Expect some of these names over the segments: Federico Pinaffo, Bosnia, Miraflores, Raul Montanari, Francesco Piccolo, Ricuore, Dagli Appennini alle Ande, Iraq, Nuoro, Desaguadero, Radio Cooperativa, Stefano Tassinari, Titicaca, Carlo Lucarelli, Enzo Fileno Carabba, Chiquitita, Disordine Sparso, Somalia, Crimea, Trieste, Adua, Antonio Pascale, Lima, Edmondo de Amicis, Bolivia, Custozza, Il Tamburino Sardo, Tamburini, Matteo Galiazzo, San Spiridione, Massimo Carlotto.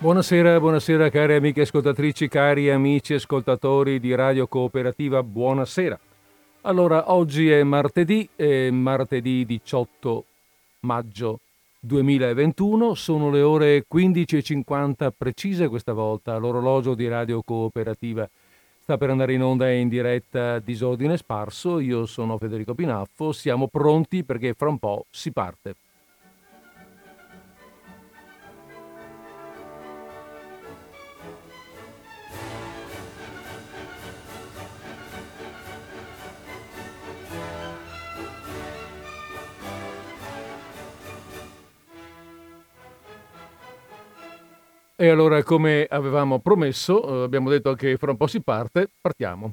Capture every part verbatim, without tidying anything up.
Buonasera, buonasera care amiche ascoltatrici, cari amici ascoltatori di Radio Cooperativa, buonasera. Allora, oggi è martedì, è martedì diciotto maggio duemilaventuno, sono le ore quindici e cinquanta precise questa volta, l'orologio di Radio Cooperativa sta per andare in onda in diretta Disordine Sparso, io sono Federico Pinaffo, siamo pronti perché fra un po' si parte. E allora, come avevamo promesso, abbiamo detto che fra un po' si parte, partiamo,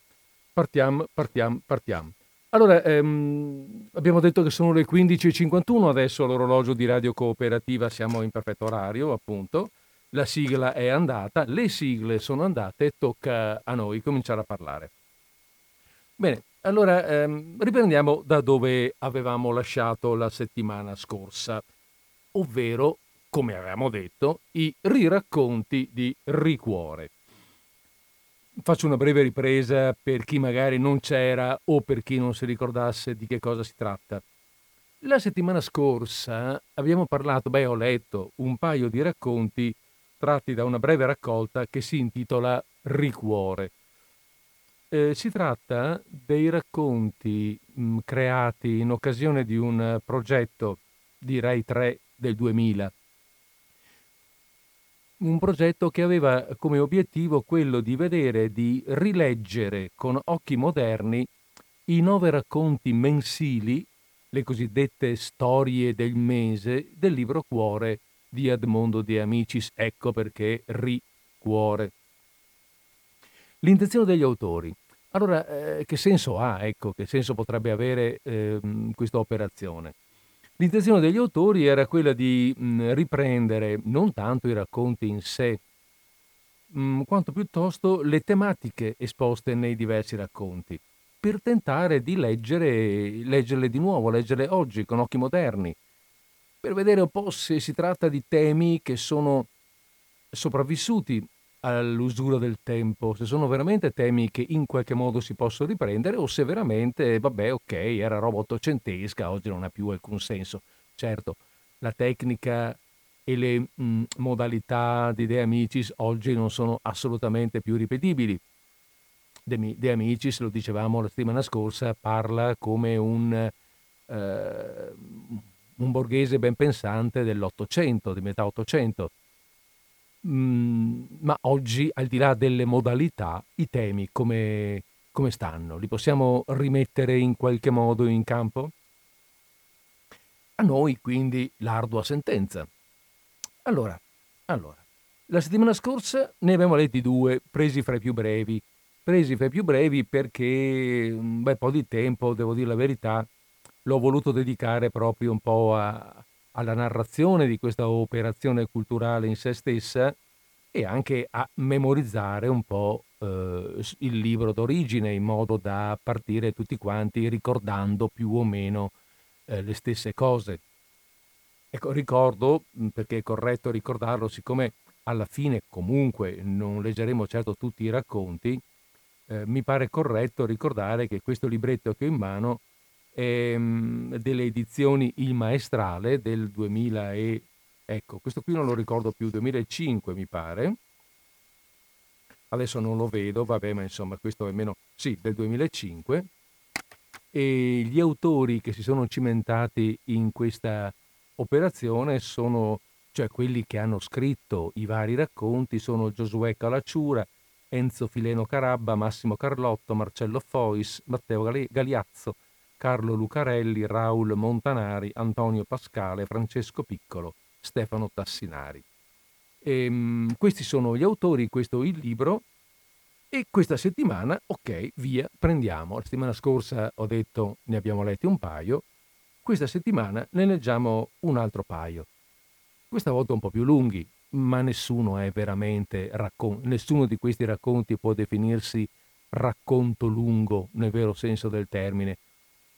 partiamo, partiamo, partiamo. Allora, ehm, abbiamo detto che sono le quindici e cinquantuno adesso all'orologio di Radio Cooperativa, siamo in perfetto orario, appunto. La sigla è andata, le sigle sono andate, tocca a noi cominciare a parlare. Bene, allora ehm, riprendiamo da dove avevamo lasciato la settimana scorsa, ovvero, come avevamo detto, i riracconti di Ricuore. Faccio una breve ripresa per chi magari non c'era o per chi non si ricordasse di che cosa si tratta. La settimana scorsa abbiamo parlato, beh ho letto, un paio di racconti tratti da una breve raccolta che si intitola Ricuore. Eh, si tratta dei racconti mh, creati in occasione di un progetto di Rai tre del duemila. Un progetto che aveva come obiettivo quello di vedere, di rileggere con occhi moderni i nove racconti mensili, le cosiddette storie del mese, del libro Cuore di Edmondo de Amicis. Ecco perché Ricuore. L'intenzione degli autori. Allora, eh, che senso ha, ecco, che senso potrebbe avere eh, questa operazione? L'intenzione degli autori era quella di mh, riprendere non tanto i racconti in sé, mh, quanto piuttosto le tematiche esposte nei diversi racconti, per tentare di leggere, leggerle di nuovo, leggerle oggi con occhi moderni, per vedere un po' se si tratta di temi che sono sopravvissuti all'usura del tempo, se sono veramente temi che in qualche modo si possono riprendere o se veramente, vabbè, ok, era roba ottocentesca, oggi non ha più alcun senso. Certo, la tecnica e le mh, modalità di De Amicis oggi non sono assolutamente più ripetibili. De, De Amicis, lo dicevamo la settimana scorsa, parla come un, eh, un borghese ben pensante dell'Ottocento, di metà Ottocento. Mm, ma oggi, al di là delle modalità, i temi come, come stanno? Li possiamo rimettere in qualche modo in campo? A noi, quindi, l'ardua sentenza. Allora, allora, la settimana scorsa ne abbiamo letti due, presi fra i più brevi. Presi fra i più brevi perché un bel po' di tempo, devo dire la verità, l'ho voluto dedicare proprio un po' a... alla narrazione di questa operazione culturale in sé stessa e anche a memorizzare un po' eh, il libro d'origine in modo da partire tutti quanti ricordando più o meno eh, le stesse cose. Ecco, ricordo, perché è corretto ricordarlo, siccome alla fine comunque non leggeremo certo tutti i racconti, eh, mi pare corretto ricordare che questo libretto che ho in mano delle edizioni Il Maestrale del duemila e... ecco, questo qui non lo ricordo più, duemilacinque mi pare, adesso non lo vedo, vabbè, ma insomma questo è almeno, sì, del duemilacinque, e gli autori che si sono cimentati in questa operazione sono, cioè quelli che hanno scritto i vari racconti, sono Giosuè Calaciura, Enzo Fileno Carabba, Massimo Carlotto, Marcello Fois, Matteo Galiazzo, Carlo Lucarelli, Raul Montanari, Antonio Pascale, Francesco Piccolo, Stefano Tassinari. E, questi sono gli autori, questo il libro, e questa settimana, ok, via, prendiamo. La settimana scorsa ho detto ne abbiamo letti un paio, questa settimana ne leggiamo un altro paio. Questa volta un po' più lunghi, ma nessuno è veramente raccon- nessuno di questi racconti può definirsi racconto lungo nel vero senso del termine.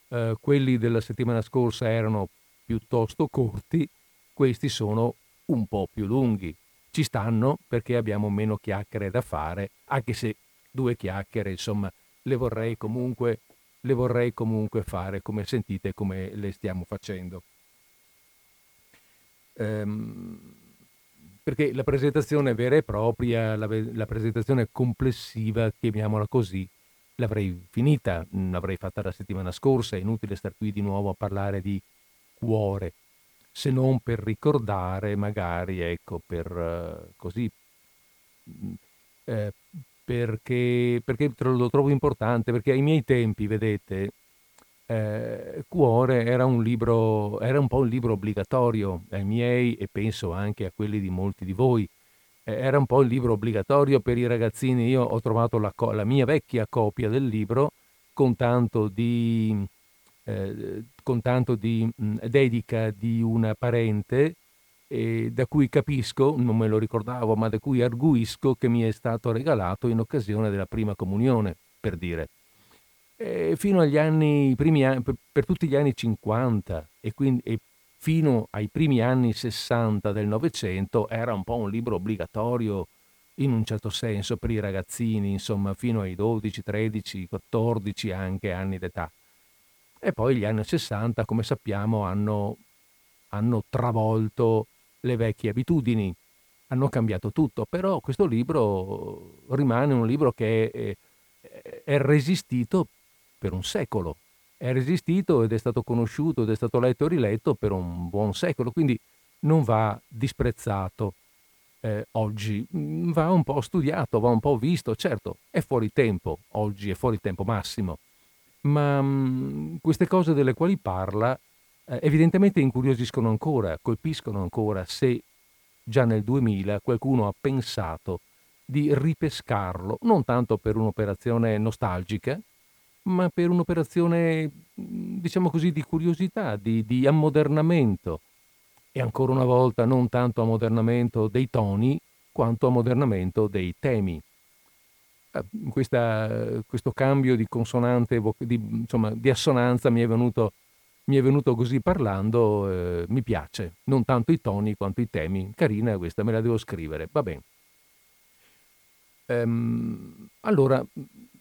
Uh, quelli della settimana scorsa erano piuttosto corti, questi sono un po' più lunghi. Ci ci stanno perché abbiamo meno chiacchiere da fare, anche se due chiacchiere, insomma, le vorrei comunque, le vorrei comunque fare, come sentite, come le stiamo facendo. Ehm, perché la presentazione vera e propria, la, la presentazione complessiva, chiamiamola così, l'avrei finita, l'avrei fatta la settimana scorsa, è inutile star qui di nuovo a parlare di Cuore, se non per ricordare magari, ecco, per così, eh, perché, perché lo trovo importante, perché ai miei tempi, vedete, eh, Cuore era un libro, era un po' un libro obbligatorio, ai miei e penso anche a quelli di molti di voi, eh, era un po' il libro obbligatorio per i ragazzini. Io ho trovato la, co- la mia vecchia copia del libro con tanto di... con tanto di mh, dedica di una parente, eh, da cui capisco, non me lo ricordavo, ma da cui arguisco che mi è stato regalato in occasione della prima comunione, per dire. E fino agli anni, primi anni, per, per tutti gli anni cinquanta e, quindi, e fino ai primi anni sessanta del Novecento era un po' un libro obbligatorio in un certo senso per i ragazzini, insomma, fino ai dodici, tredici, quattordici anche anni d'età. E poi gli anni sessanta, come sappiamo, hanno, hanno travolto le vecchie abitudini, hanno cambiato tutto, però questo libro rimane un libro che è, è, è resistito per un secolo, è resistito ed è stato conosciuto ed è stato letto e riletto per un buon secolo, quindi non va disprezzato eh, oggi, va un po' studiato, va un po' visto, certo, è fuori tempo, oggi è fuori tempo massimo. Ma mh, queste cose delle quali parla eh, evidentemente incuriosiscono ancora, colpiscono ancora, se già nel duemila qualcuno ha pensato di ripescarlo, non tanto per un'operazione nostalgica, ma per un'operazione, diciamo così, di curiosità, di, di ammodernamento, e ancora una volta non tanto ammodernamento dei toni quanto ammodernamento dei temi. Questa, questo cambio di consonante, di, insomma, di assonanza mi è venuto, mi è venuto così parlando, eh, mi piace, non tanto i toni quanto i temi, carina questa, me la devo scrivere, va bene. Ehm, allora,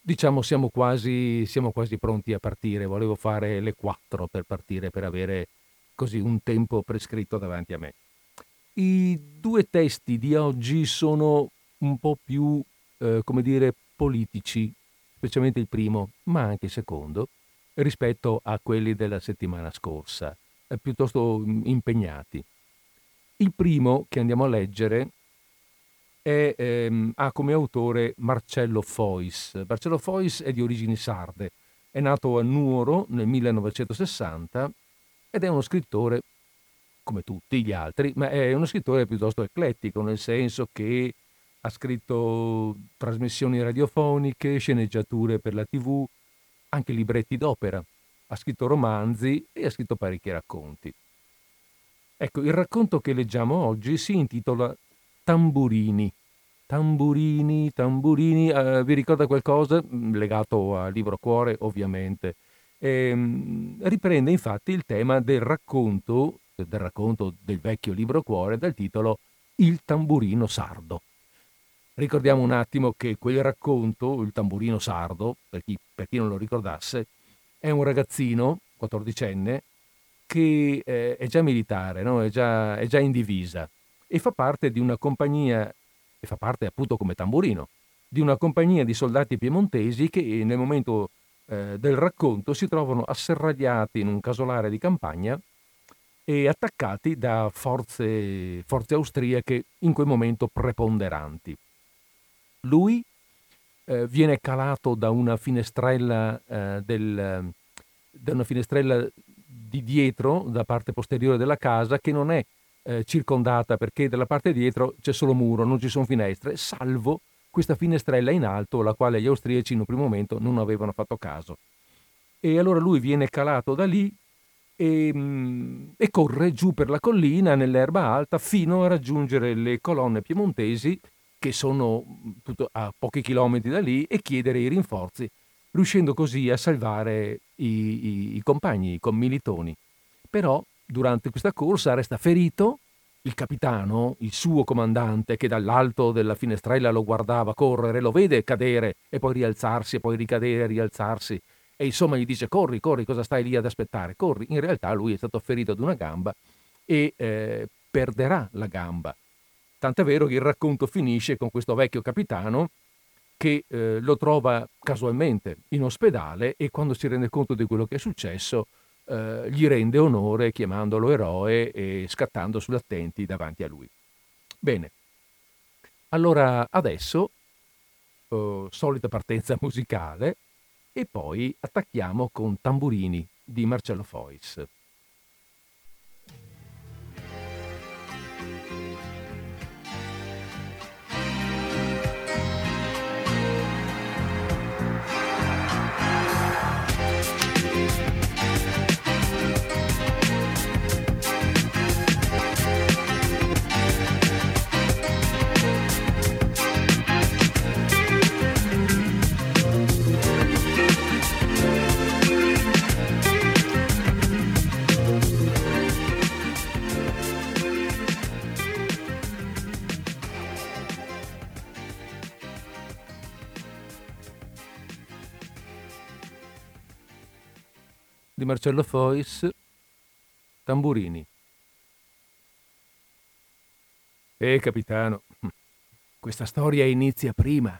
diciamo siamo quasi, siamo quasi pronti a partire, volevo fare le quattro per partire, per avere così un tempo prescritto davanti a me. I due testi di oggi sono un po' più... Eh, come dire, politici, specialmente il primo, ma anche il secondo, rispetto a quelli della settimana scorsa, eh, piuttosto impegnati. Il primo che andiamo a leggere è, ehm, ha come autore Marcello Fois. Marcello Fois è di origini sarde, è nato a Nuoro nel millenovecentosessanta ed è uno scrittore, come tutti gli altri, ma è uno scrittore piuttosto eclettico, nel senso che ha scritto trasmissioni radiofoniche, sceneggiature per la tivù, anche libretti d'opera, ha scritto romanzi e ha scritto parecchi racconti. Ecco, il racconto che leggiamo oggi si intitola Tamburini. Tamburini, Tamburini, eh, vi ricorda qualcosa? Legato al libro Cuore, ovviamente. E, riprende infatti il tema del racconto, del racconto del vecchio libro Cuore dal titolo Il Tamburino Sardo. Ricordiamo un attimo che quel racconto, Il Tamburino Sardo, per chi, per chi non lo ricordasse, è un ragazzino, quattordicenne, che eh, è già militare, no? è, già, è già in divisa e fa parte di una compagnia, e fa parte appunto come tamburino, di una compagnia di soldati piemontesi che nel momento eh, del racconto si trovano asserragliati in un casolare di campagna e attaccati da forze, forze austriache in quel momento preponderanti. Lui eh, viene calato da una finestrella eh, del, da una finestrella di dietro, da parte posteriore della casa, che non è eh, circondata, perché dalla parte dietro c'è solo muro, non ci sono finestre, salvo questa finestrella in alto, la quale gli austriaci in un primo momento non avevano fatto caso. E allora lui viene calato da lì e, mh, e corre giù per la collina nell'erba alta fino a raggiungere le colonne piemontesi, che sono a pochi chilometri da lì, e chiedere i rinforzi, riuscendo così a salvare i, i, i compagni, i commilitoni. Però durante questa corsa resta ferito Il capitano, il suo comandante, che dall'alto della finestrella lo guardava correre, lo vede cadere e poi rialzarsi e poi ricadere e rialzarsi, e insomma gli dice: corri, corri, cosa stai lì ad aspettare? Corri. In realtà lui è stato ferito ad una gamba e eh, perderà la gamba. Tant'è vero che il racconto finisce con questo vecchio capitano che eh, lo trova casualmente in ospedale, e quando si rende conto di quello che è successo eh, gli rende onore chiamandolo eroe e scattando sull'attenti davanti a lui. Bene, allora adesso eh, solita partenza musicale e poi attacchiamo con Tamburini di Marcello Fois. Di Marcello Fois, Tamburini. Eh, capitano, questa storia inizia prima.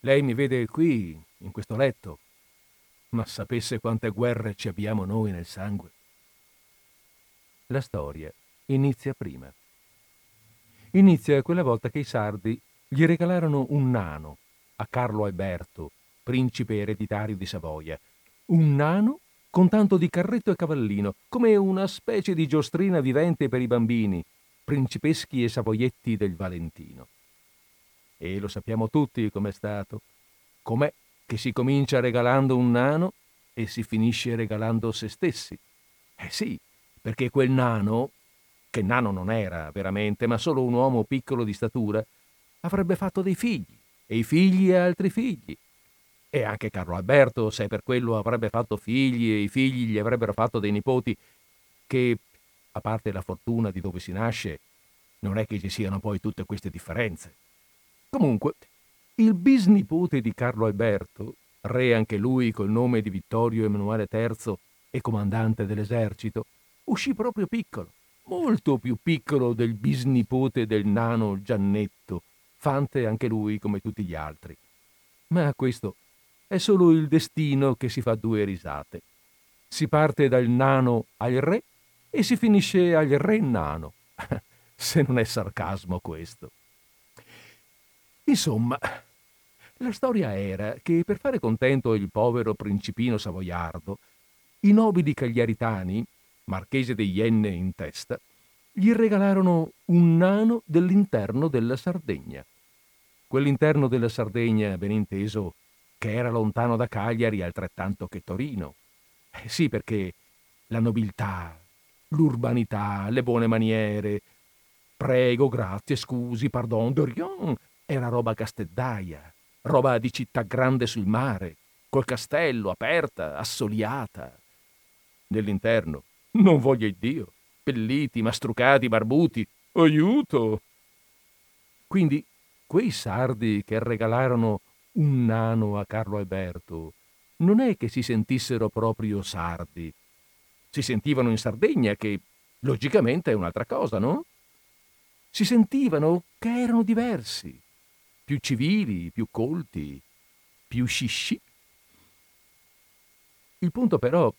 Lei mi vede qui, in questo letto, ma sapesse quante guerre ci abbiamo noi nel sangue. La storia inizia prima. Inizia quella volta che i sardi gli regalarono un nano a Carlo Alberto, principe ereditario di Savoia. Un nano con tanto di carretto e cavallino, come una specie di giostrina vivente per i bambini, principeschi e savoietti del Valentino. E lo sappiamo tutti com'è stato. Com'è che si comincia regalando un nano e si finisce regalando se stessi? Eh sì, perché quel nano, che nano non era veramente, ma solo un uomo piccolo di statura, avrebbe fatto dei figli, e i figli e altri figli. E anche Carlo Alberto, se per quello avrebbe fatto figli e i figli gli avrebbero fatto dei nipoti, che, a parte la fortuna di dove si nasce, non è che ci siano poi tutte queste differenze. Comunque, il bisnipote di Carlo Alberto, re anche lui col nome di Vittorio Emanuele terzo e comandante dell'esercito, uscì proprio piccolo, molto più piccolo del bisnipote del nano Giannetto, fante anche lui come tutti gli altri. Ma questo è solo il destino che si fa due risate. Si parte dal nano al re e si finisce al re nano, se non è sarcasmo questo. Insomma, la storia era che per fare contento il povero principino savoiardo, i nobili cagliaritani, marchese di Ienne in testa, gli regalarono un nano dell'interno della Sardegna. Quell'interno della Sardegna, ben inteso, che era lontano da Cagliari altrettanto che Torino. Eh sì, perché la nobiltà, l'urbanità, le buone maniere, prego, grazie, scusi, pardon, de rien, era roba casteddaia, roba di città grande sul mare, col castello aperta, assoliata. Nell'interno, non voglia Dio, pelliti, mastrucati, barbuti, aiuto! Quindi quei sardi che regalarono un nano a Carlo Alberto non è che si sentissero proprio sardi. Si sentivano in Sardegna, che logicamente è un'altra cosa, no? Si sentivano che erano diversi, più civili, più colti, più scicci. Il punto però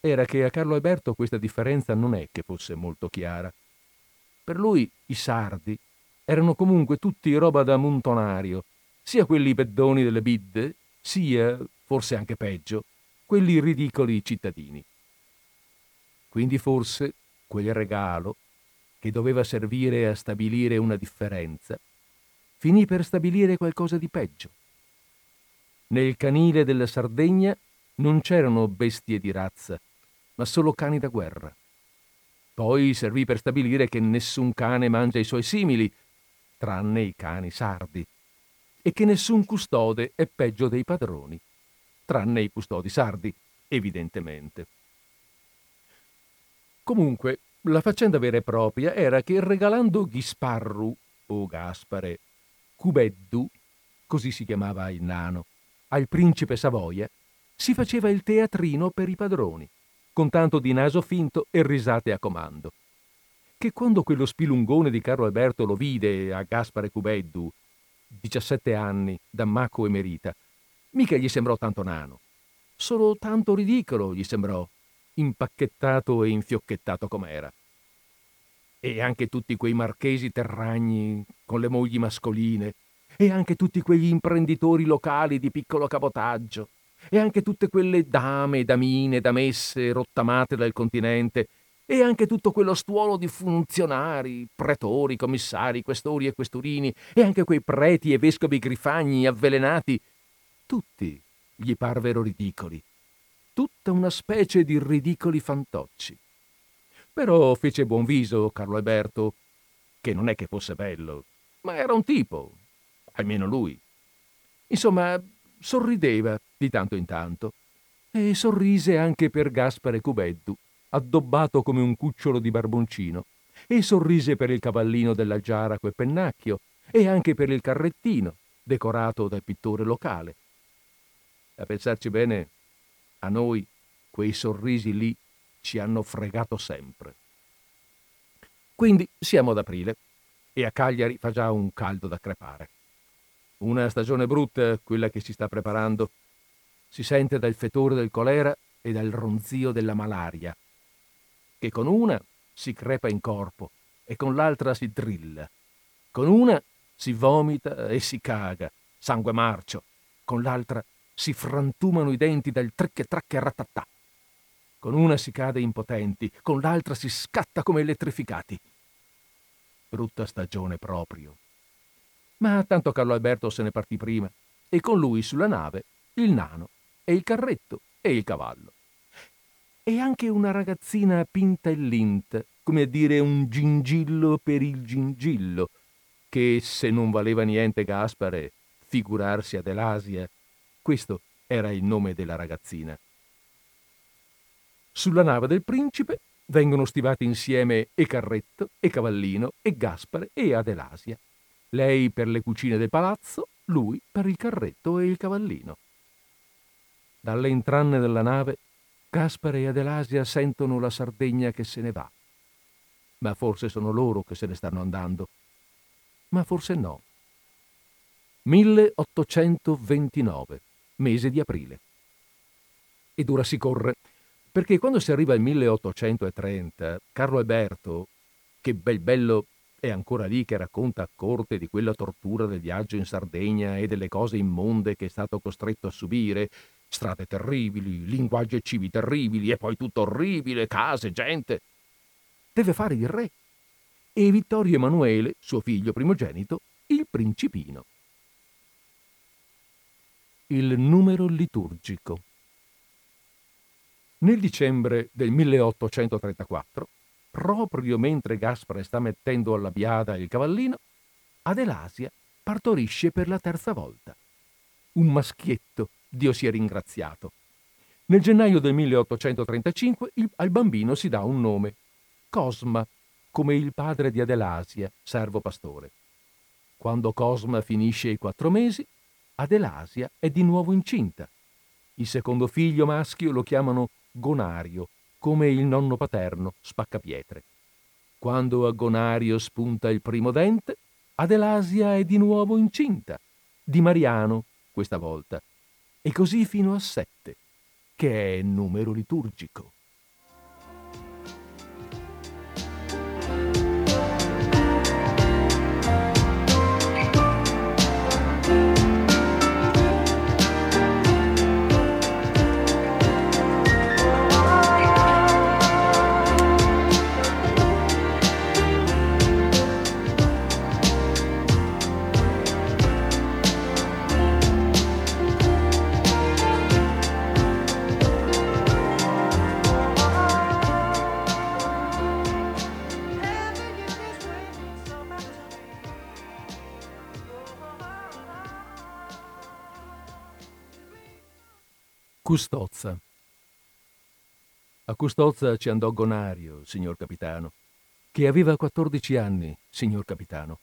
era che a Carlo Alberto questa differenza non è che fosse molto chiara. Per lui i sardi erano comunque tutti roba da montonario, sia quelli peddoni delle bidde, sia, forse anche peggio, quelli ridicoli cittadini. Quindi forse quel regalo, che doveva servire a stabilire una differenza, finì per stabilire qualcosa di peggio. Nel canile della Sardegna non c'erano bestie di razza, ma solo cani da guerra. Poi servì per stabilire che nessun cane mangia i suoi simili, tranne i cani sardi, e che nessun custode è peggio dei padroni, tranne i custodi sardi, evidentemente. Comunque, La faccenda vera e propria era che, regalando Ghisparru o Gaspare Cubeddu, così si chiamava il nano, al principe Savoia, si faceva il teatrino per i padroni, con tanto di naso finto e risate a comando. Che quando quello spilungone di Carlo Alberto lo vide a Gaspare Cubeddu, diciassette anni, da Maco emerita, mica gli sembrò tanto nano, solo tanto ridicolo gli sembrò, impacchettato e infiocchettato com'era. E anche tutti quei marchesi terragni con le mogli mascoline, e anche tutti quegli imprenditori locali di piccolo cabotaggio, e anche tutte quelle dame, damine, damesse rottamate dal continente, e anche tutto quello stuolo di funzionari, pretori, commissari, questori e questurini, e anche quei preti e vescovi grifagni avvelenati, tutti gli parvero ridicoli, tutta una specie di ridicoli fantocci. Però fece buon viso Carlo Alberto, che non è che fosse bello, ma era un tipo, almeno lui. Insomma, sorrideva di tanto in tanto, e sorrise anche per Gaspare Cubeddu, addobbato come un cucciolo di barboncino, e sorrise per il cavallino della Giara quel pennacchio, e anche per il carrettino, decorato dal pittore locale. A pensarci bene, a noi quei sorrisi lì ci hanno fregato sempre. Quindi siamo ad aprile e a Cagliari fa già un caldo da crepare. Una stagione brutta quella che si sta preparando. Si sente dal fetore del colera e dal ronzio della malaria, che con una si crepa in corpo e con l'altra si drilla. Con una si vomita e si caga, sangue marcio, con l'altra si frantumano i denti dal tricche tracche ratatà. Con una si cade impotenti, con l'altra si scatta come elettrificati. Brutta stagione proprio. Ma tanto Carlo Alberto se ne partì prima, e con lui sulla nave il nano e il carretto e il cavallo. E anche una ragazzina pinta e linta, come a dire un gingillo per il gingillo, che se non valeva niente Gaspare, figurarsi Adelasia. Questo era il nome della ragazzina. Sulla nave del principe vengono stivati insieme e carretto, e cavallino, e Gaspare, e Adelasia. Lei per le cucine del palazzo, lui per il carretto e il cavallino. Dalle intranne della nave, Gaspare e Adelasia sentono la Sardegna che se ne va. Ma forse sono loro che se ne stanno andando. Ma forse no. milleottocentoventinove, mese di aprile. Ed ora si corre, perché quando si arriva al milleottocentotrenta, Carlo Alberto, che bel bello è ancora lì che racconta a corte di quella tortura del viaggio in Sardegna e delle cose immonde che è stato costretto a subire, strade terribili, linguaggi e cibi terribili, e poi tutto orribile, case, gente, deve fare il re. E Vittorio Emanuele, suo figlio primogenito, il principino. Il numero liturgico. Nel dicembre del milleottocentotrentaquattro, proprio mentre Gaspare sta mettendo alla biada il cavallino, Adelasia partorisce per la terza volta. Un maschietto, Dio sia ringraziato. Nel gennaio del milleottocentotrentacinque il, al bambino si dà un nome, Cosma, come il padre di Adelasia, servo pastore. Quando Cosma finisce i quattro mesi, Adelasia è di nuovo incinta. Il secondo figlio maschio lo chiamano Gonario, come il nonno paterno, Spaccapietre. Quando a Gonario spunta il primo dente, Adelasia è di nuovo incinta, di Mariano questa volta, e così fino a sette, che è numero liturgico. Custozza. A Custozza ci andò Gonario, signor capitano, che aveva quattordici anni, signor capitano,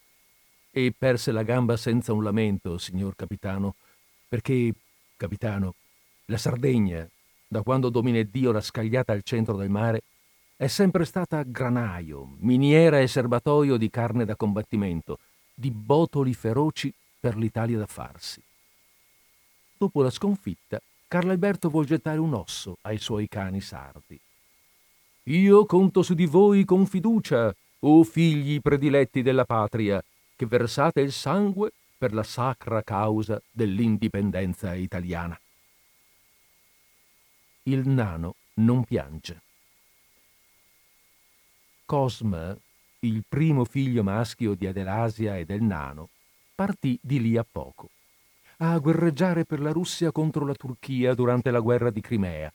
e perse la gamba senza un lamento, signor capitano, perché, capitano, la Sardegna, da quando domina Dio la scagliata al centro del mare, è sempre stata granaio, miniera e serbatoio di carne da combattimento, di botoli feroci per l'Italia da farsi. Dopo la sconfitta, Carlo Alberto vuol gettare un osso ai suoi cani sardi. «Io conto su di voi con fiducia, o figli prediletti della patria, che versate il sangue per la sacra causa dell'indipendenza italiana». Il nano non piange. Cosma, il primo figlio maschio di Adelasia e del nano, partì di lì a poco, a guerreggiare per la Russia contro la Turchia durante la guerra di Crimea,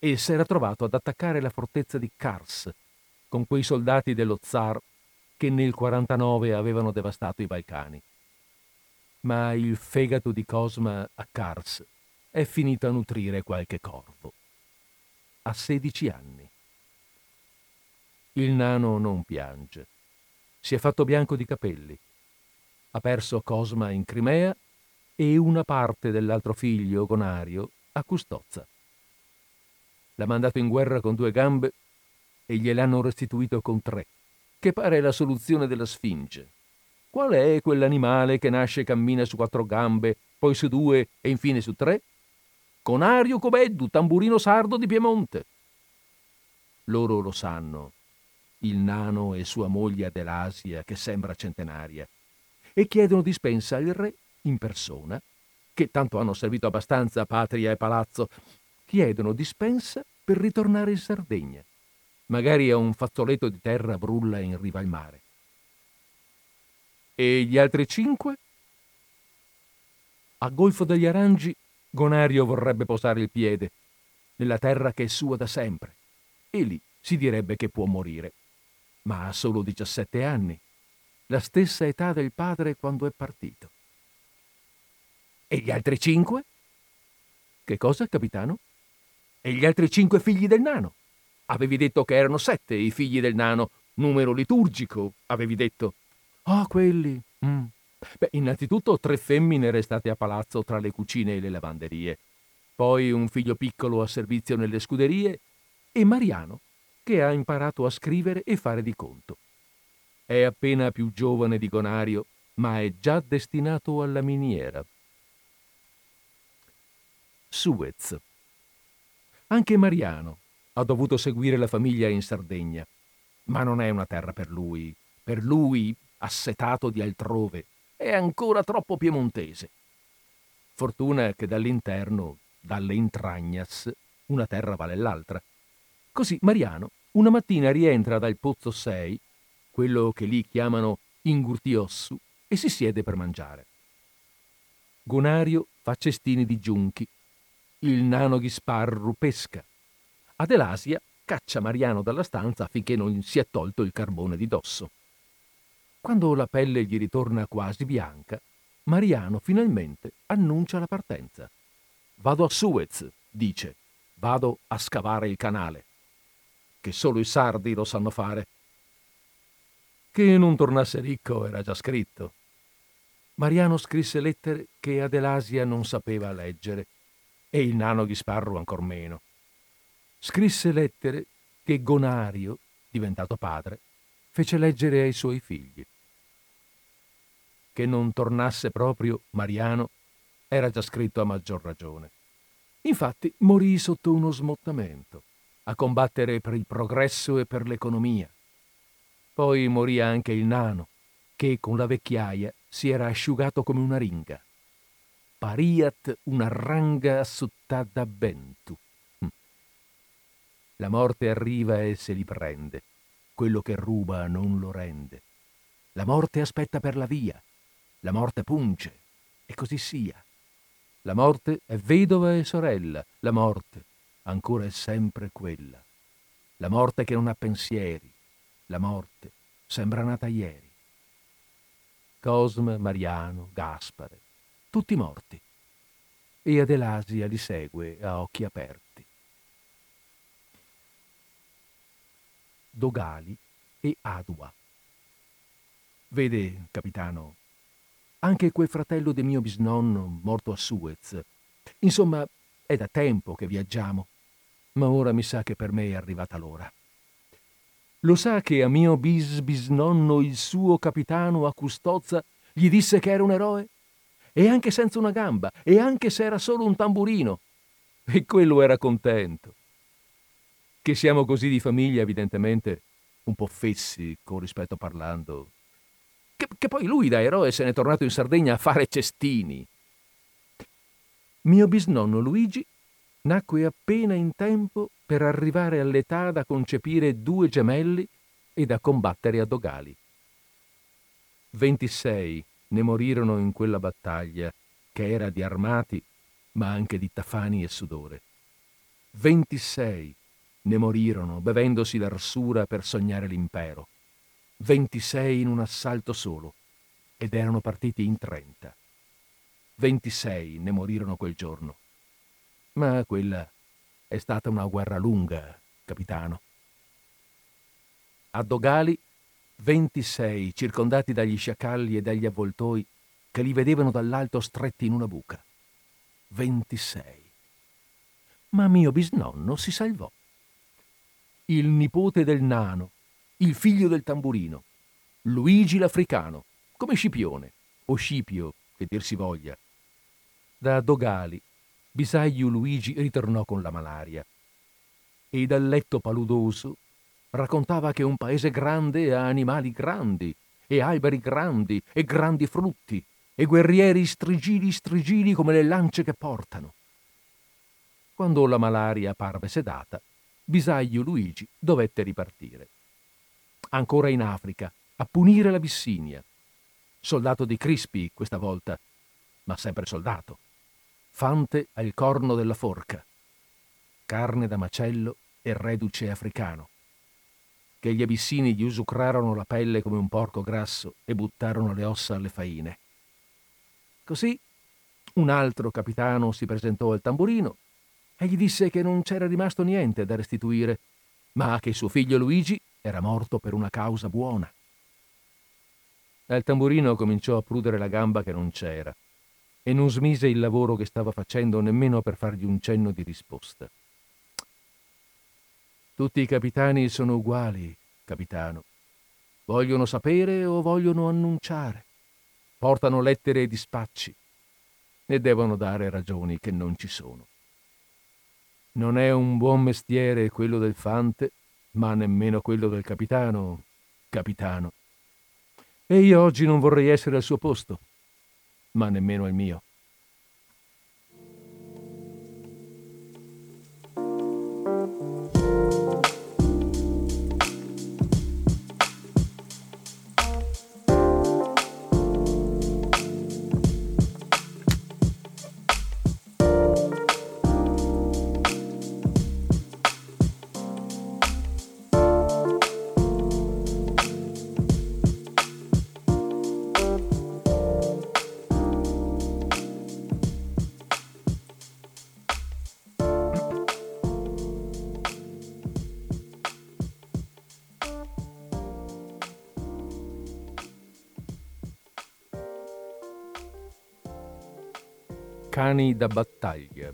e s'era trovato ad attaccare la fortezza di Kars con quei soldati dello zar che nel quarantanove avevano devastato i Balcani. Ma il fegato di Cosma a Kars è finito a nutrire qualche corvo. Ha sedici anni. Il nano non piange. Si è fatto bianco di capelli. Ha perso Cosma in Crimea e una parte dell'altro figlio, Gonario, a Custozza. L'ha mandato in guerra con due gambe e gliel'hanno restituito con tre, che pare la soluzione della Sfinge. Qual è quell'animale che nasce e cammina su quattro gambe, poi su due e infine su tre? Conario Cobeddu, tamburino sardo di Piemonte. Loro lo sanno, il nano e sua moglie Adelasia, che sembra centenaria, e chiedono dispensa al re in persona, che tanto hanno servito abbastanza a patria e palazzo, chiedono dispensa per ritornare in Sardegna, magari a un fazzoletto di terra brulla in riva al mare. E gli altri cinque? A Golfo degli Arangi Gonario vorrebbe posare il piede nella terra che è sua da sempre, e lì si direbbe che può morire, ma ha solo diciassette anni, la stessa età del padre quando è partito. E gli altri cinque? Che cosa, capitano? E gli altri cinque figli del nano? Avevi detto che erano sette i figli del nano, numero liturgico, avevi detto. Ah, oh, quelli. Mm. Beh, innanzitutto tre femmine restate a palazzo tra le cucine e le lavanderie, poi un figlio piccolo a servizio nelle scuderie e Mariano, che ha imparato a scrivere e fare di conto. È appena più giovane di Gonario, ma è già destinato alla miniera. Suez. Anche Mariano ha dovuto seguire la famiglia in Sardegna, ma non è una terra per lui. Per lui, assetato di altrove, è ancora troppo piemontese. Fortuna che dall'interno, dalle intragnas, una terra vale l'altra. Così Mariano una mattina rientra dal pozzo sei, quello che lì chiamano Ingurtiossu, e si siede per mangiare. Gonario fa cestini di giunchi. Il nano Ghisparru pesca. Adelasia caccia Mariano dalla stanza affinché non si è tolto il carbone di dosso. Quando la pelle gli ritorna quasi bianca, Mariano finalmente annuncia la partenza. «Vado a Suez», dice. «Vado a scavare il canale». Che solo i sardi lo sanno fare. Che non tornasse ricco era già scritto. Mariano scrisse lettere che Adelasia non sapeva leggere e il nano Ghisparru ancor meno. Scrisse lettere che Gonario, diventato padre, fece leggere ai suoi figli. Che non tornasse proprio Mariano era già scritto a maggior ragione. Infatti morì sotto uno smottamento, a combattere per il progresso e per l'economia. Poi morì anche il nano, che con la vecchiaia si era asciugato come una ringa. Pariat una ranga assuttà da bentu. La morte arriva e se li prende. Quello che ruba non lo rende. La morte aspetta per la via. La morte punge. E così sia. La morte è vedova e sorella. La morte ancora è sempre quella. La morte che non ha pensieri. La morte sembra nata ieri. Cosma, Mariano, Gaspare, tutti morti. E Adelasia li segue a occhi aperti. Dogali e Adua. Vede, capitano, anche quel fratello di mio bisnonno morto a Suez. Insomma, è da tempo che viaggiamo, ma ora mi sa che per me è arrivata l'ora. Lo sa che a mio bis-bisnonno il suo capitano a Custozza gli disse che era un eroe? E anche senza una gamba, e anche se era solo un tamburino. E quello era contento. Che siamo così di famiglia, evidentemente, un po' fessi, con rispetto parlando. Che, che poi lui da eroe se n'è tornato in Sardegna a fare cestini. Mio bisnonno Luigi nacque appena in tempo per arrivare all'età da concepire due gemelli e da combattere a Dogali. ventisei ne morirono in quella battaglia, che era di armati, ma anche di tafani e sudore. ventisei ne morirono bevendosi l'arsura per sognare l'impero. ventisei in un assalto solo, ed erano partiti in trenta. ventisei ne morirono quel giorno. Ma quella è stata una guerra lunga, capitano. A Dogali, ventisei, circondati dagli sciacalli e dagli avvoltoi che li vedevano dall'alto stretti in una buca. ventisei. Ma mio bisnonno si salvò. Il nipote del nano, il figlio del tamburino, Luigi l'Africano, come Scipione, o Scipio, che dir si voglia. Da Dogali, Bisaglio Luigi ritornò con la malaria e dal letto paludoso raccontava che un paese grande ha animali grandi e alberi grandi e grandi frutti e guerrieri strigili strigili come le lance che portano. Quando la malaria parve sedata, Bisaglio Luigi dovette ripartire. Ancora in Africa, a punire l'Abissinia. Soldato di Crispi questa volta, ma sempre soldato. Fante al corno della forca, carne da macello e reduce africano, che gli abissini gli usucrarono la pelle come un porco grasso e buttarono le ossa alle faine. Così un altro capitano si presentò al tamburino e gli disse che non c'era rimasto niente da restituire, ma che suo figlio Luigi era morto per una causa buona. Al tamburino cominciò a prudere la gamba che non c'era, e non smise il lavoro che stava facendo nemmeno per fargli un cenno di risposta. Tutti i capitani sono uguali, capitano. Vogliono sapere o vogliono annunciare. Portano lettere e dispacci e devono dare ragioni che non ci sono. Non è un buon mestiere quello del fante, ma nemmeno quello del capitano, capitano. E io oggi non vorrei essere al suo posto, ma nemmeno il mio. Cani da battaglia.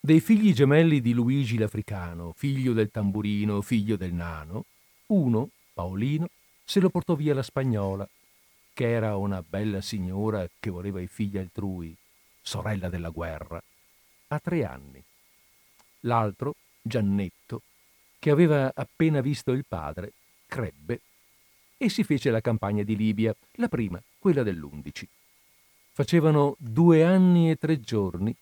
Dei figli gemelli di Luigi l'Africano, figlio del tamburino, figlio del nano, uno, Paolino, se lo portò via la spagnola, che era una bella signora che voleva i figli altrui, sorella della guerra, a tre anni. L'altro, Giannetto, che aveva appena visto il padre, crebbe, e si fece la campagna di Libia, la prima, quella dell'undici. Facevano due anni e tre giorni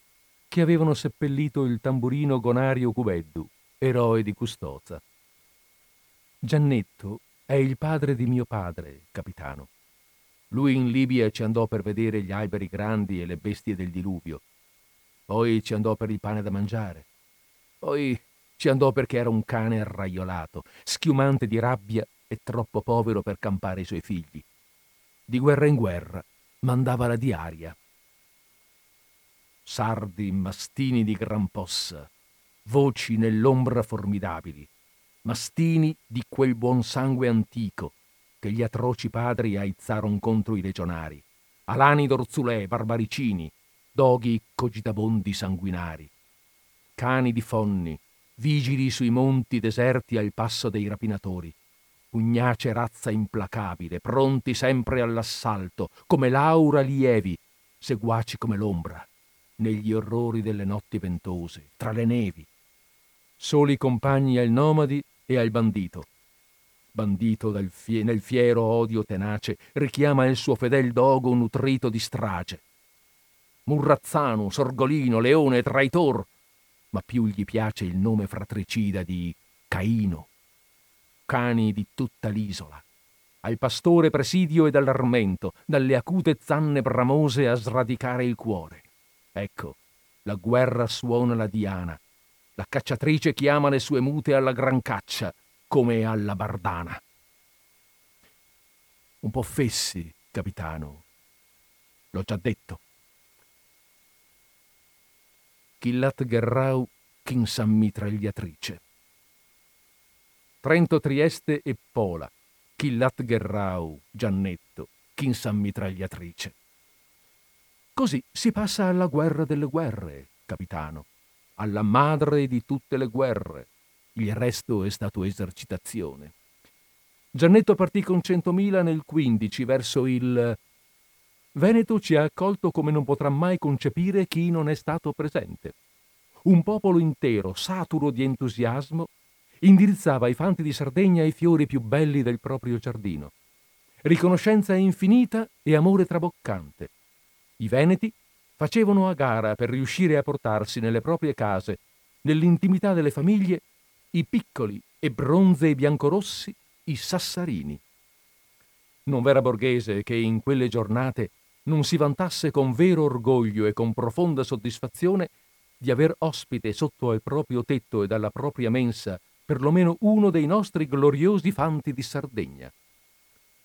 che avevano seppellito il tamburino Gonario Cubeddu, eroe di Custozza. Giannetto è il padre di mio padre, capitano. Lui in Libia ci andò per vedere gli alberi grandi e le bestie del diluvio. Poi ci andò per il pane da mangiare. Poi ci andò perché era un cane arraiolato, schiumante di rabbia e troppo povero per campare i suoi figli. Di guerra in guerra mandava la diaria. Sardi, mastini di gran possa, voci nell'ombra formidabili, mastini di quel buon sangue antico che gli atroci padri aizzaron contro i legionari, alani d'Orzulè, barbaricini, doghi cogitabondi sanguinari, cani di fonni, vigili sui monti deserti al passo dei rapinatori, pugnace razza implacabile, pronti sempre all'assalto, come l'aura lievi, seguaci come l'ombra, negli orrori delle notti ventose, tra le nevi, soli compagni al nomadi e al bandito. Bandito dal fie- nel fiero odio tenace, richiama il suo fedel dogo nutrito di strage. Murrazzano, Sorgolino, Leone, traitor, ma più gli piace il nome fratricida di Caino. Cani di tutta l'isola, al pastore presidio e dall'armento, dalle acute zanne bramose a sradicare il cuore. Ecco, la guerra suona la diana, la cacciatrice chiama le sue mute alla gran caccia, come alla bardana. Un po' fessi, capitano, l'ho già detto. Killat Gherrau, Kinsan mitragliatrice. Trento, Trieste e Pola, Killat Gherrau, Giannetto, Kinsan mitragliatrice. Così si passa alla guerra delle guerre, capitano, alla madre di tutte le guerre. Il resto è stato esercitazione. Giannetto partì con centomila nel quindici verso il... Veneto ci ha accolto come non potrà mai concepire chi non è stato presente. Un popolo intero, saturo di entusiasmo, indirizzava ai fanti di Sardegna i fiori più belli del proprio giardino. Riconoscenza infinita e amore traboccante. I Veneti facevano a gara per riuscire a portarsi nelle proprie case, nell'intimità delle famiglie, i piccoli e bronze e biancorossi, i sassarini. Non v'era borghese che in quelle giornate non si vantasse con vero orgoglio e con profonda soddisfazione di aver ospite sotto al proprio tetto e dalla propria mensa perlomeno uno dei nostri gloriosi fanti di Sardegna.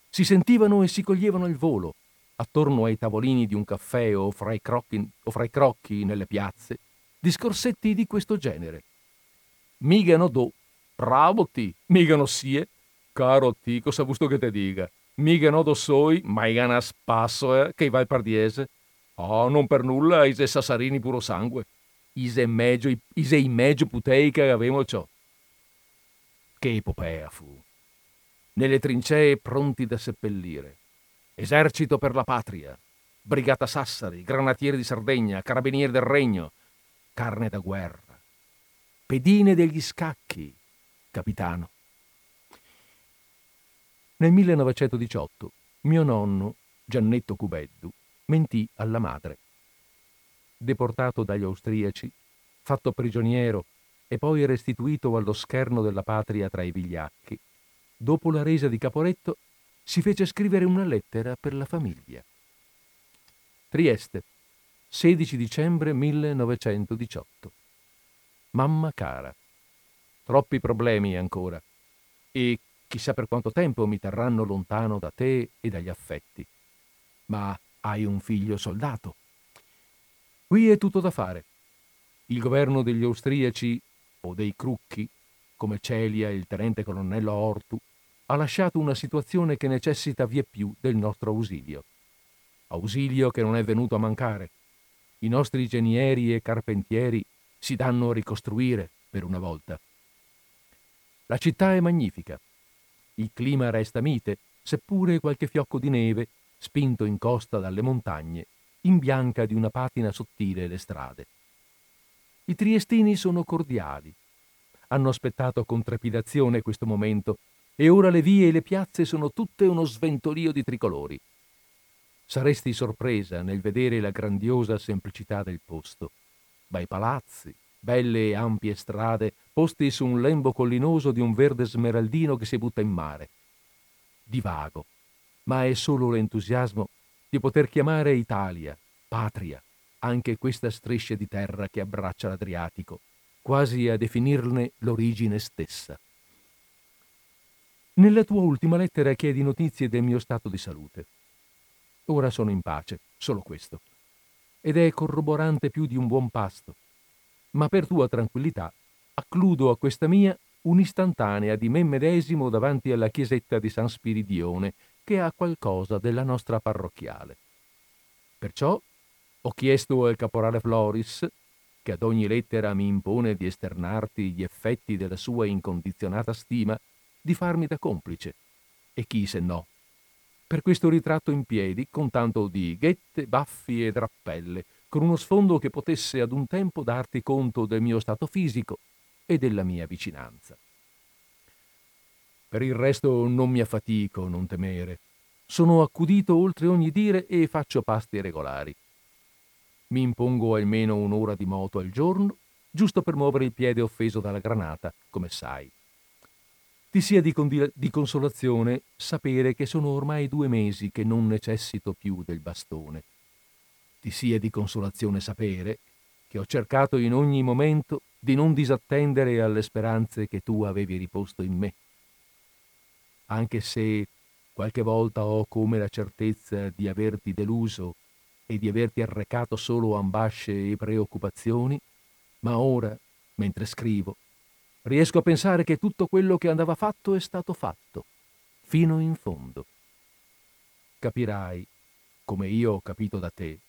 Si sentivano e si coglievano al volo, attorno ai tavolini di un caffè o fra i crocchi, o fra i crocchi nelle piazze, discorsetti di questo genere. Migano do, bravo ti, migano sie, caro ti, cosa gusto che te dica, migano do soi, maigana spasso, eh, che vai il pardiese. Oh, non per nulla, ise sassarini puro sangue, ise meggio, ise i meggio putei che avemo ciò. Che epopea fu, nelle trincee pronti da seppellire, esercito per la patria, brigata Sassari, granatieri di Sardegna, carabinieri del regno, carne da guerra. Pedine degli scacchi, capitano. Nel millenovecentodiciotto mio nonno, Giannetto Cubeddu, mentì alla madre. Deportato dagli austriaci, fatto prigioniero e poi restituito allo scherno della patria tra i vigliacchi, dopo la resa di Caporetto si fece scrivere una lettera per la famiglia. Trieste, sedici dicembre millenovecentodiciotto. Mamma cara, troppi problemi ancora, e chissà per quanto tempo mi terranno lontano da te e dagli affetti. Ma hai un figlio soldato. Qui è tutto da fare. Il governo degli austriaci, o dei Crucchi, come Celia e il tenente colonnello Ortu, ha lasciato una situazione che necessita vieppiù del nostro ausilio. Ausilio che non è venuto a mancare. I nostri ingegneri e carpentieri si danno a ricostruire per una volta. La città è magnifica. Il clima resta mite, seppure qualche fiocco di neve, spinto in costa dalle montagne, imbianca di una patina sottile le strade. I triestini sono cordiali. Hanno aspettato con trepidazione questo momento e ora le vie e le piazze sono tutte uno sventolio di tricolori. Saresti sorpresa nel vedere la grandiosa semplicità del posto. Bei palazzi, belle e ampie strade, posti su un lembo collinoso di un verde smeraldino che si butta in mare. Divago, ma è solo l'entusiasmo di poter chiamare Italia, patria, anche questa striscia di terra che abbraccia l'Adriatico, quasi a definirne l'origine stessa. Nella tua ultima lettera chiedi notizie del mio stato di salute. Ora sono in pace, solo questo. Ed è corroborante più di un buon pasto, ma per tua tranquillità accludo a questa mia un'istantanea di me medesimo davanti alla chiesetta di San Spiridione, che ha qualcosa della nostra parrocchiale. Perciò ho chiesto al caporale Floris, che ad ogni lettera mi impone di esternarti gli effetti della sua incondizionata stima, di farmi da complice. E chi se no? Per questo ritratto in piedi, con tanto di ghette, baffi e drappelle, con uno sfondo che potesse ad un tempo darti conto del mio stato fisico e della mia vicinanza. Per il resto non mi affatico, non temere. Sono accudito oltre ogni dire e faccio pasti regolari. Mi impongo almeno un'ora di moto al giorno, giusto per muovere il piede offeso dalla granata, come sai. Ti sia di, con- di consolazione sapere che sono ormai due mesi che non necessito più del bastone. Ti sia di consolazione sapere che ho cercato in ogni momento di non disattendere alle speranze che tu avevi riposto in me. Anche se qualche volta ho come la certezza di averti deluso e di averti arrecato solo ambasce e preoccupazioni, ma ora, mentre scrivo, riesco a pensare che tutto quello che andava fatto è stato fatto, fino in fondo. Capirai, come io ho capito da te,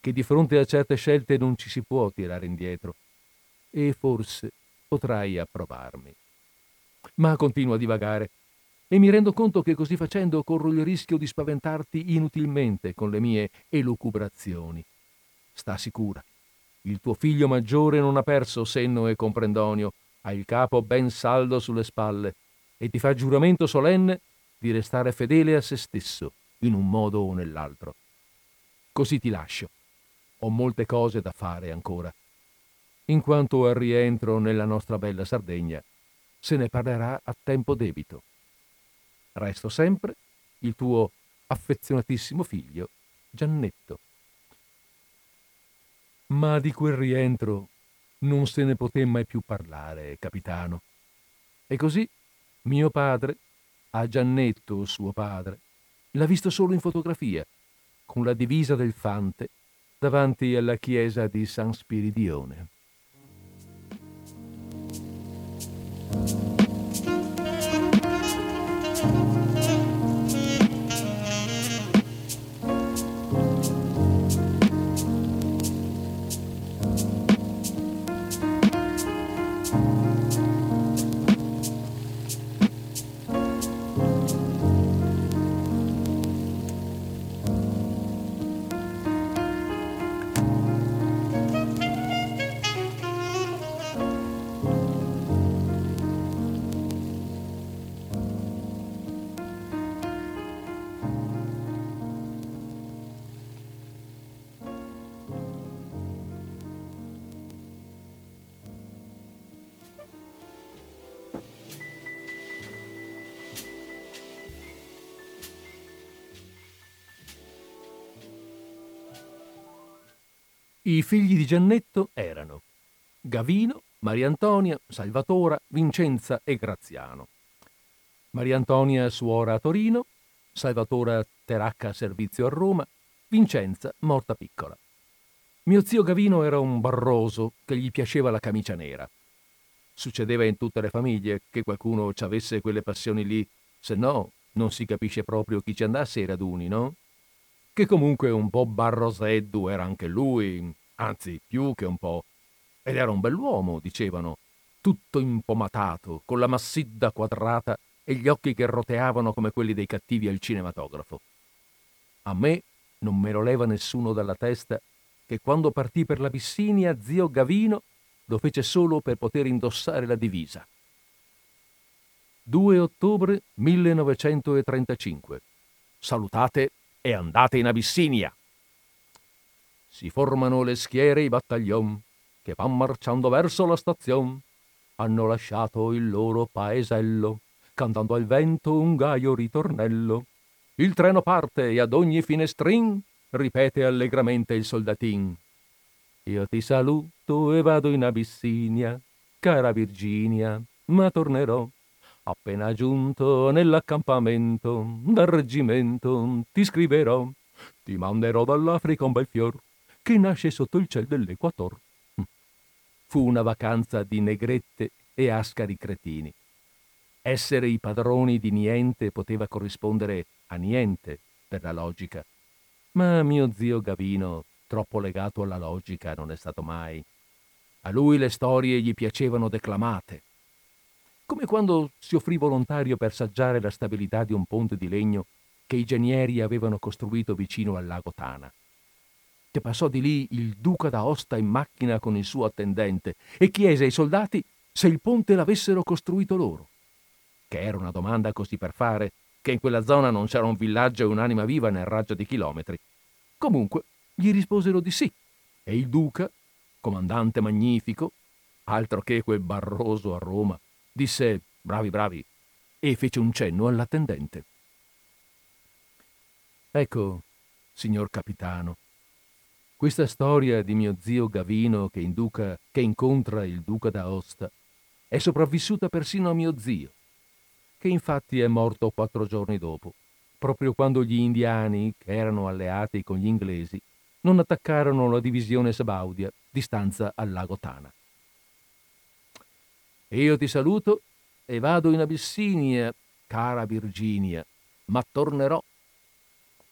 che di fronte a certe scelte non ci si può tirare indietro, e forse potrai approvarmi. Ma continuo a divagare, e mi rendo conto che così facendo corro il rischio di spaventarti inutilmente con le mie elucubrazioni. Sta sicura, il tuo figlio maggiore non ha perso senno e comprendonio, ha il capo ben saldo sulle spalle e ti fa giuramento solenne di restare fedele a se stesso, in un modo o nell'altro. Così ti lascio. Ho molte cose da fare ancora. In quanto al rientro nella nostra bella Sardegna, se ne parlerà a tempo debito. Resto sempre il tuo affezionatissimo figlio Giannetto. Ma di quel rientro non se ne poté mai più parlare, capitano. E così mio padre, a Giannetto suo padre, l'ha visto solo in fotografia, con la divisa del Fante, davanti alla chiesa di San Spiridione. I figli di Giannetto erano Gavino, Mariantonia, Salvatora, Vincenza e Graziano. Mariantonia suora a Torino, Salvatora teracca a servizio a Roma, Vincenza morta piccola. Mio zio Gavino era un barroso che gli piaceva la camicia nera. Succedeva in tutte le famiglie che qualcuno ci avesse quelle passioni lì, se no non si capisce proprio chi ci andasse ai raduni, no? Che comunque un po' barroseddu era anche lui, anzi più che un po', ed era un bell'uomo, dicevano, tutto impomatato, con la massidda quadrata e gli occhi che roteavano come quelli dei cattivi al cinematografo. A me non me lo leva nessuno dalla testa che quando partì per l'Abissinia zio Gavino lo fece solo per poter indossare la divisa. due ottobre millenovecentotrentacinque. Salutate e andate in Abissinia. Si formano le schiere, i battaglion che van marciando verso la stazione. Hanno lasciato il loro paesello, cantando al vento un gaio ritornello. Il treno parte e ad ogni finestrin ripete allegramente il soldatin: io ti saluto e vado in Abissinia, cara Virginia, ma tornerò. Appena giunto nell'accampamento del reggimento ti scriverò, ti manderò dall'Africa un bel fior che nasce sotto il ciel dell'Equator. Fu una vacanza di negrette e ascari cretini. Essere i padroni di niente poteva corrispondere a niente per la logica, ma mio zio Gavino, troppo legato alla logica, non è stato mai. A lui le storie gli piacevano declamate, come quando si offrì volontario per saggiare la stabilità di un ponte di legno che i genieri avevano costruito vicino al lago Tana. Che passò di lì il duca d'Aosta in macchina con il suo attendente e chiese ai soldati se il ponte l'avessero costruito loro, che era una domanda così per fare che in quella zona non c'era un villaggio e un'anima viva nel raggio di chilometri. Comunque gli risposero di sì e il duca, comandante magnifico, altro che quel Barroso a Roma, disse bravi bravi e fece un cenno all'attendente. Ecco, signor capitano, questa storia di mio zio Gavino che, induca, che incontra il duca d'Aosta è sopravvissuta persino a mio zio, che infatti è morto quattro giorni dopo, proprio quando gli indiani, che erano alleati con gli inglesi, non attaccarono la divisione sabaudia di stanza al lago Tana. Io ti saluto e vado in Abissinia, cara Virginia, ma tornerò.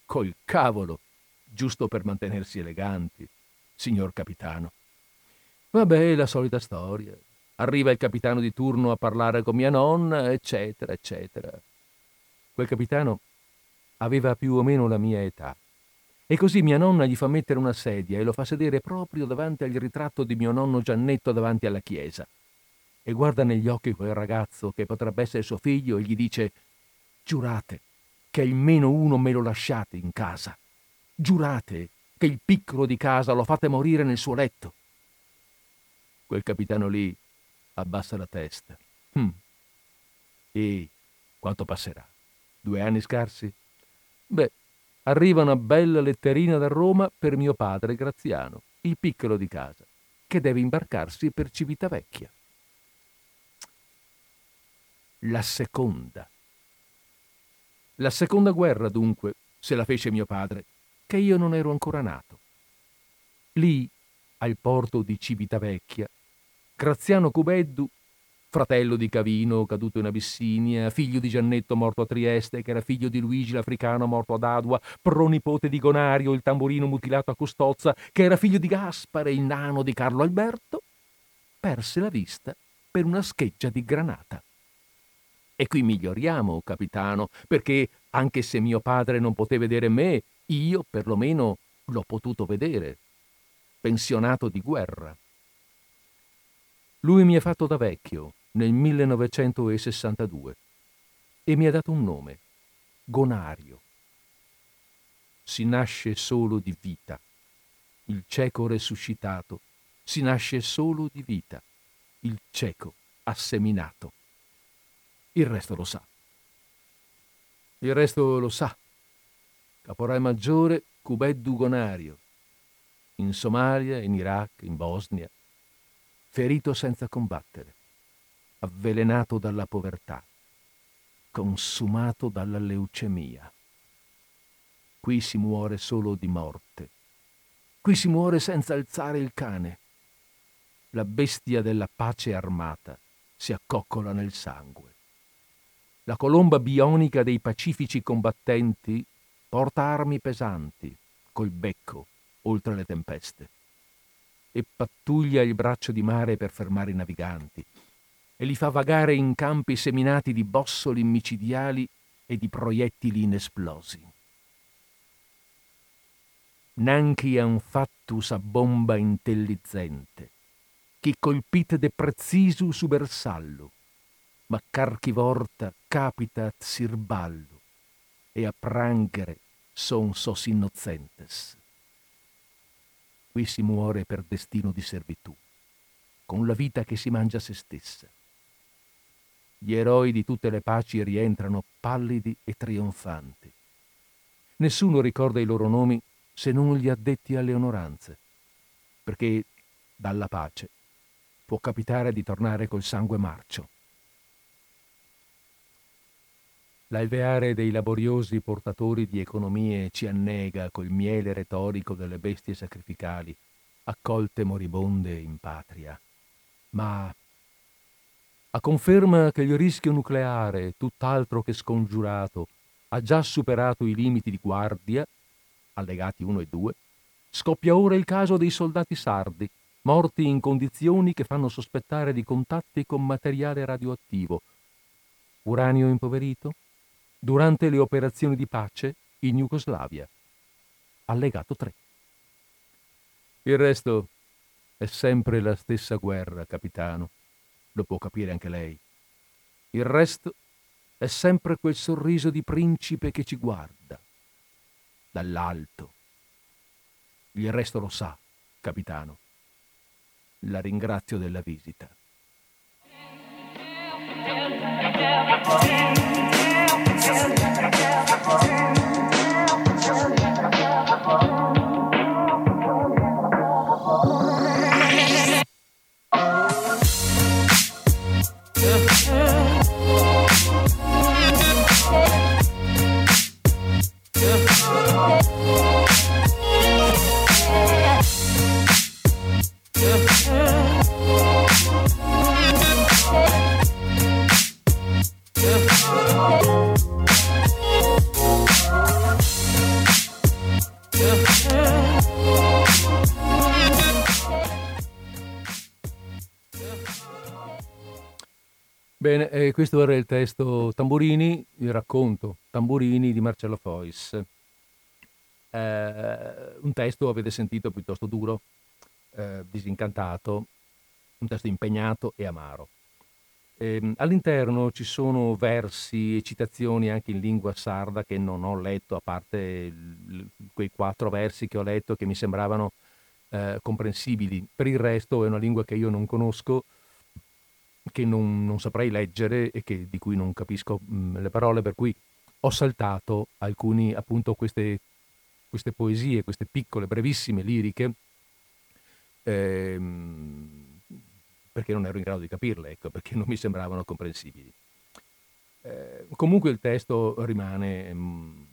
Col cavolo, giusto per mantenersi eleganti, signor capitano. Vabbè, la solita storia. Arriva il capitano di turno a parlare con mia nonna, eccetera, eccetera. Quel capitano aveva più o meno la mia età. E così mia nonna gli fa mettere una sedia e lo fa sedere proprio davanti al ritratto di mio nonno Giannetto davanti alla chiesa. E guarda negli occhi quel ragazzo che potrebbe essere suo figlio e gli dice: giurate che almeno uno me lo lasciate in casa. Giurate che il piccolo di casa lo fate morire nel suo letto. Quel capitano lì abbassa la testa. Hm. E quanto passerà? Due anni scarsi? Beh, arriva una bella letterina da Roma per mio padre Graziano, il piccolo di casa, che deve imbarcarsi per Civitavecchia. La seconda. La seconda guerra, dunque, se la fece mio padre, che io non ero ancora nato. Lì, al porto di Civitavecchia, Graziano Cubeddu, fratello di Cavino caduto in Abissinia, figlio di Giannetto morto a Trieste, che era figlio di Luigi l'Africano morto ad Adua, pronipote di Gonario il Tamburino mutilato a Custozza, che era figlio di Gaspare il nano di Carlo Alberto, perse la vista per una scheggia di granata. E qui miglioriamo, capitano, perché anche se mio padre non poté vedere me, io perlomeno l'ho potuto vedere, pensionato di guerra. Lui mi ha fatto da vecchio nel millenovecentosessantadue e mi ha dato un nome, Gonario. Si nasce solo di vita. Il cieco resuscitato si nasce solo di vita. Il cieco asseminato. Il resto lo sa. Il resto lo sa. Caporal maggiore Cubeddu Gonario. In Somalia, in Iraq, in Bosnia. Ferito senza combattere, avvelenato dalla povertà, consumato dalla leucemia. Qui si muore solo di morte. Qui si muore senza alzare il cane. La bestia della pace armata si accoccola nel sangue. La colomba bionica dei pacifici combattenti porta armi pesanti col becco oltre le tempeste. E pattuglia il braccio di mare per fermare i naviganti e li fa vagare in campi seminati di bossoli micidiali e di proiettili inesplosi. Nanchi han fattus a bomba intelligente, chi colpite de precisu su bersallo, ma carchivorta capitat sirballo, e a prangere son sos innocentes. Qui si muore per destino di servitù, con la vita che si mangia se stessa. Gli eroi di tutte le paci rientrano pallidi e trionfanti. Nessuno ricorda i loro nomi se non gli addetti alle onoranze, perché dalla pace può capitare di tornare col sangue marcio. L'alveare dei laboriosi portatori di economie ci annega col miele retorico delle bestie sacrificali, accolte moribonde in patria. Ma a conferma che il rischio nucleare, tutt'altro che scongiurato, ha già superato i limiti di guardia, allegati uno e due, scoppia ora il caso dei soldati sardi, morti in condizioni che fanno sospettare di contatti con materiale radioattivo. Uranio impoverito? Durante le operazioni di pace in Jugoslavia. Allegato tre. Il resto è sempre la stessa guerra, capitano. Lo può capire anche lei. Il resto è sempre quel sorriso di principe che ci guarda dall'alto. Il resto lo sa, capitano. La ringrazio della visita. Bene, eh, questo era il testo Tamburini, il racconto Tamburini di Marcello Fois. Eh, un testo, avete sentito, piuttosto duro, eh, disincantato, un testo impegnato e amaro. Eh, all'interno ci sono versi e citazioni anche in lingua sarda che non ho letto, a parte l- quei quattro versi che ho letto che mi sembravano eh, comprensibili. Per il resto è una lingua che io non conosco, che non, non saprei leggere e che, di cui non capisco mh, le parole, per cui ho saltato alcuni, appunto, queste, queste poesie, queste piccole, brevissime liriche, ehm, perché non ero in grado di capirle, ecco, perché non mi sembravano comprensibili. Eh, comunque il testo rimane mh,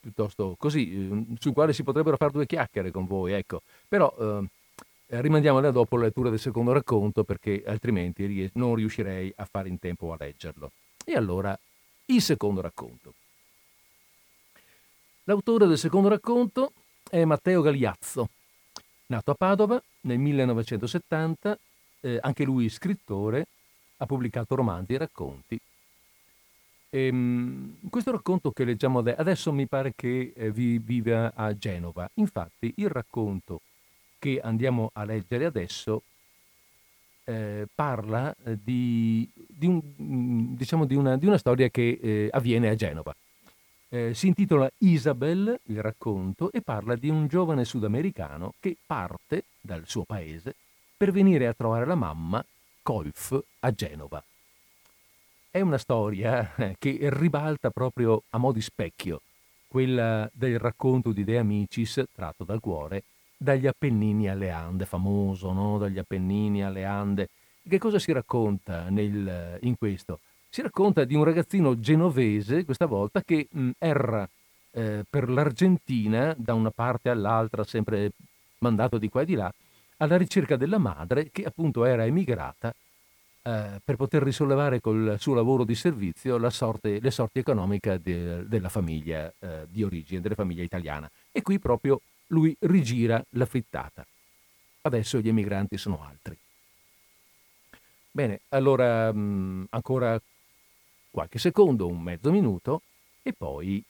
piuttosto così, mh, sul quale si potrebbero fare due chiacchiere con voi, ecco, però... Eh, rimandiamo da dopo la lettura del secondo racconto, perché altrimenti ries- non riuscirei a fare in tempo a leggerlo. E allora, il secondo racconto. L'autore del secondo racconto è Matteo Galiazzo, nato a Padova nel millenovecentosettanta, eh, anche lui scrittore, ha pubblicato romanzi e racconti. E, mh, questo racconto che leggiamo ade- adesso mi pare che eh, vi- viva a Genova. Infatti il racconto che andiamo a leggere adesso eh, parla di, di, un, diciamo di, una, di una storia che eh, avviene a Genova. Eh, si intitola Isabel, il racconto, e parla di un giovane sudamericano che parte dal suo paese per venire a trovare la mamma, Colf, a Genova. È una storia che ribalta proprio a mo' di specchio quella del racconto di De Amicis, tratto dal Cuore, Dagli Appennini alle Ande, famoso, no? Dagli Appennini alle Ande. Che cosa si racconta nel, in questo? Si racconta di un ragazzino genovese, questa volta, che mh, erra eh, per l'Argentina, da una parte all'altra, sempre mandato di qua e di là, alla ricerca della madre, che appunto era emigrata eh, per poter risollevare col suo lavoro di servizio la sorte, le sorti economiche de, della famiglia eh, di origine, della famiglia italiana. E qui proprio lui rigira la frittata. Adesso gli emigranti sono altri. Bene, allora mh, ancora qualche secondo, un mezzo minuto, e poi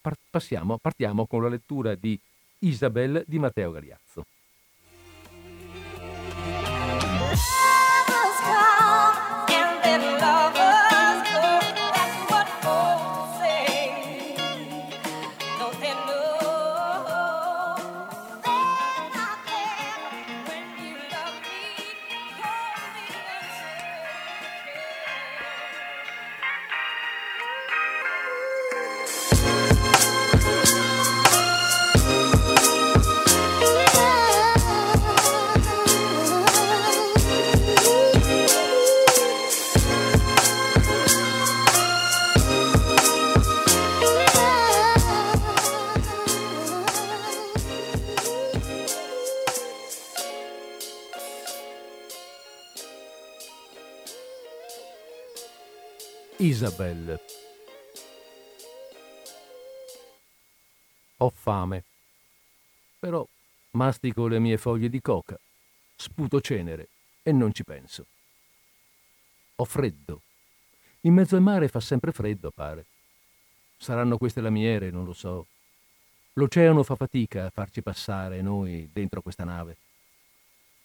par- passiamo, partiamo con la lettura di Isabel di Matteo Galiazzo. Isabel. Ho fame, però mastico le mie foglie di coca, sputo cenere e non ci penso. Ho freddo. In mezzo al mare fa sempre freddo, pare. Saranno queste lamiere, non lo so. L'oceano fa fatica a farci passare noi dentro questa nave.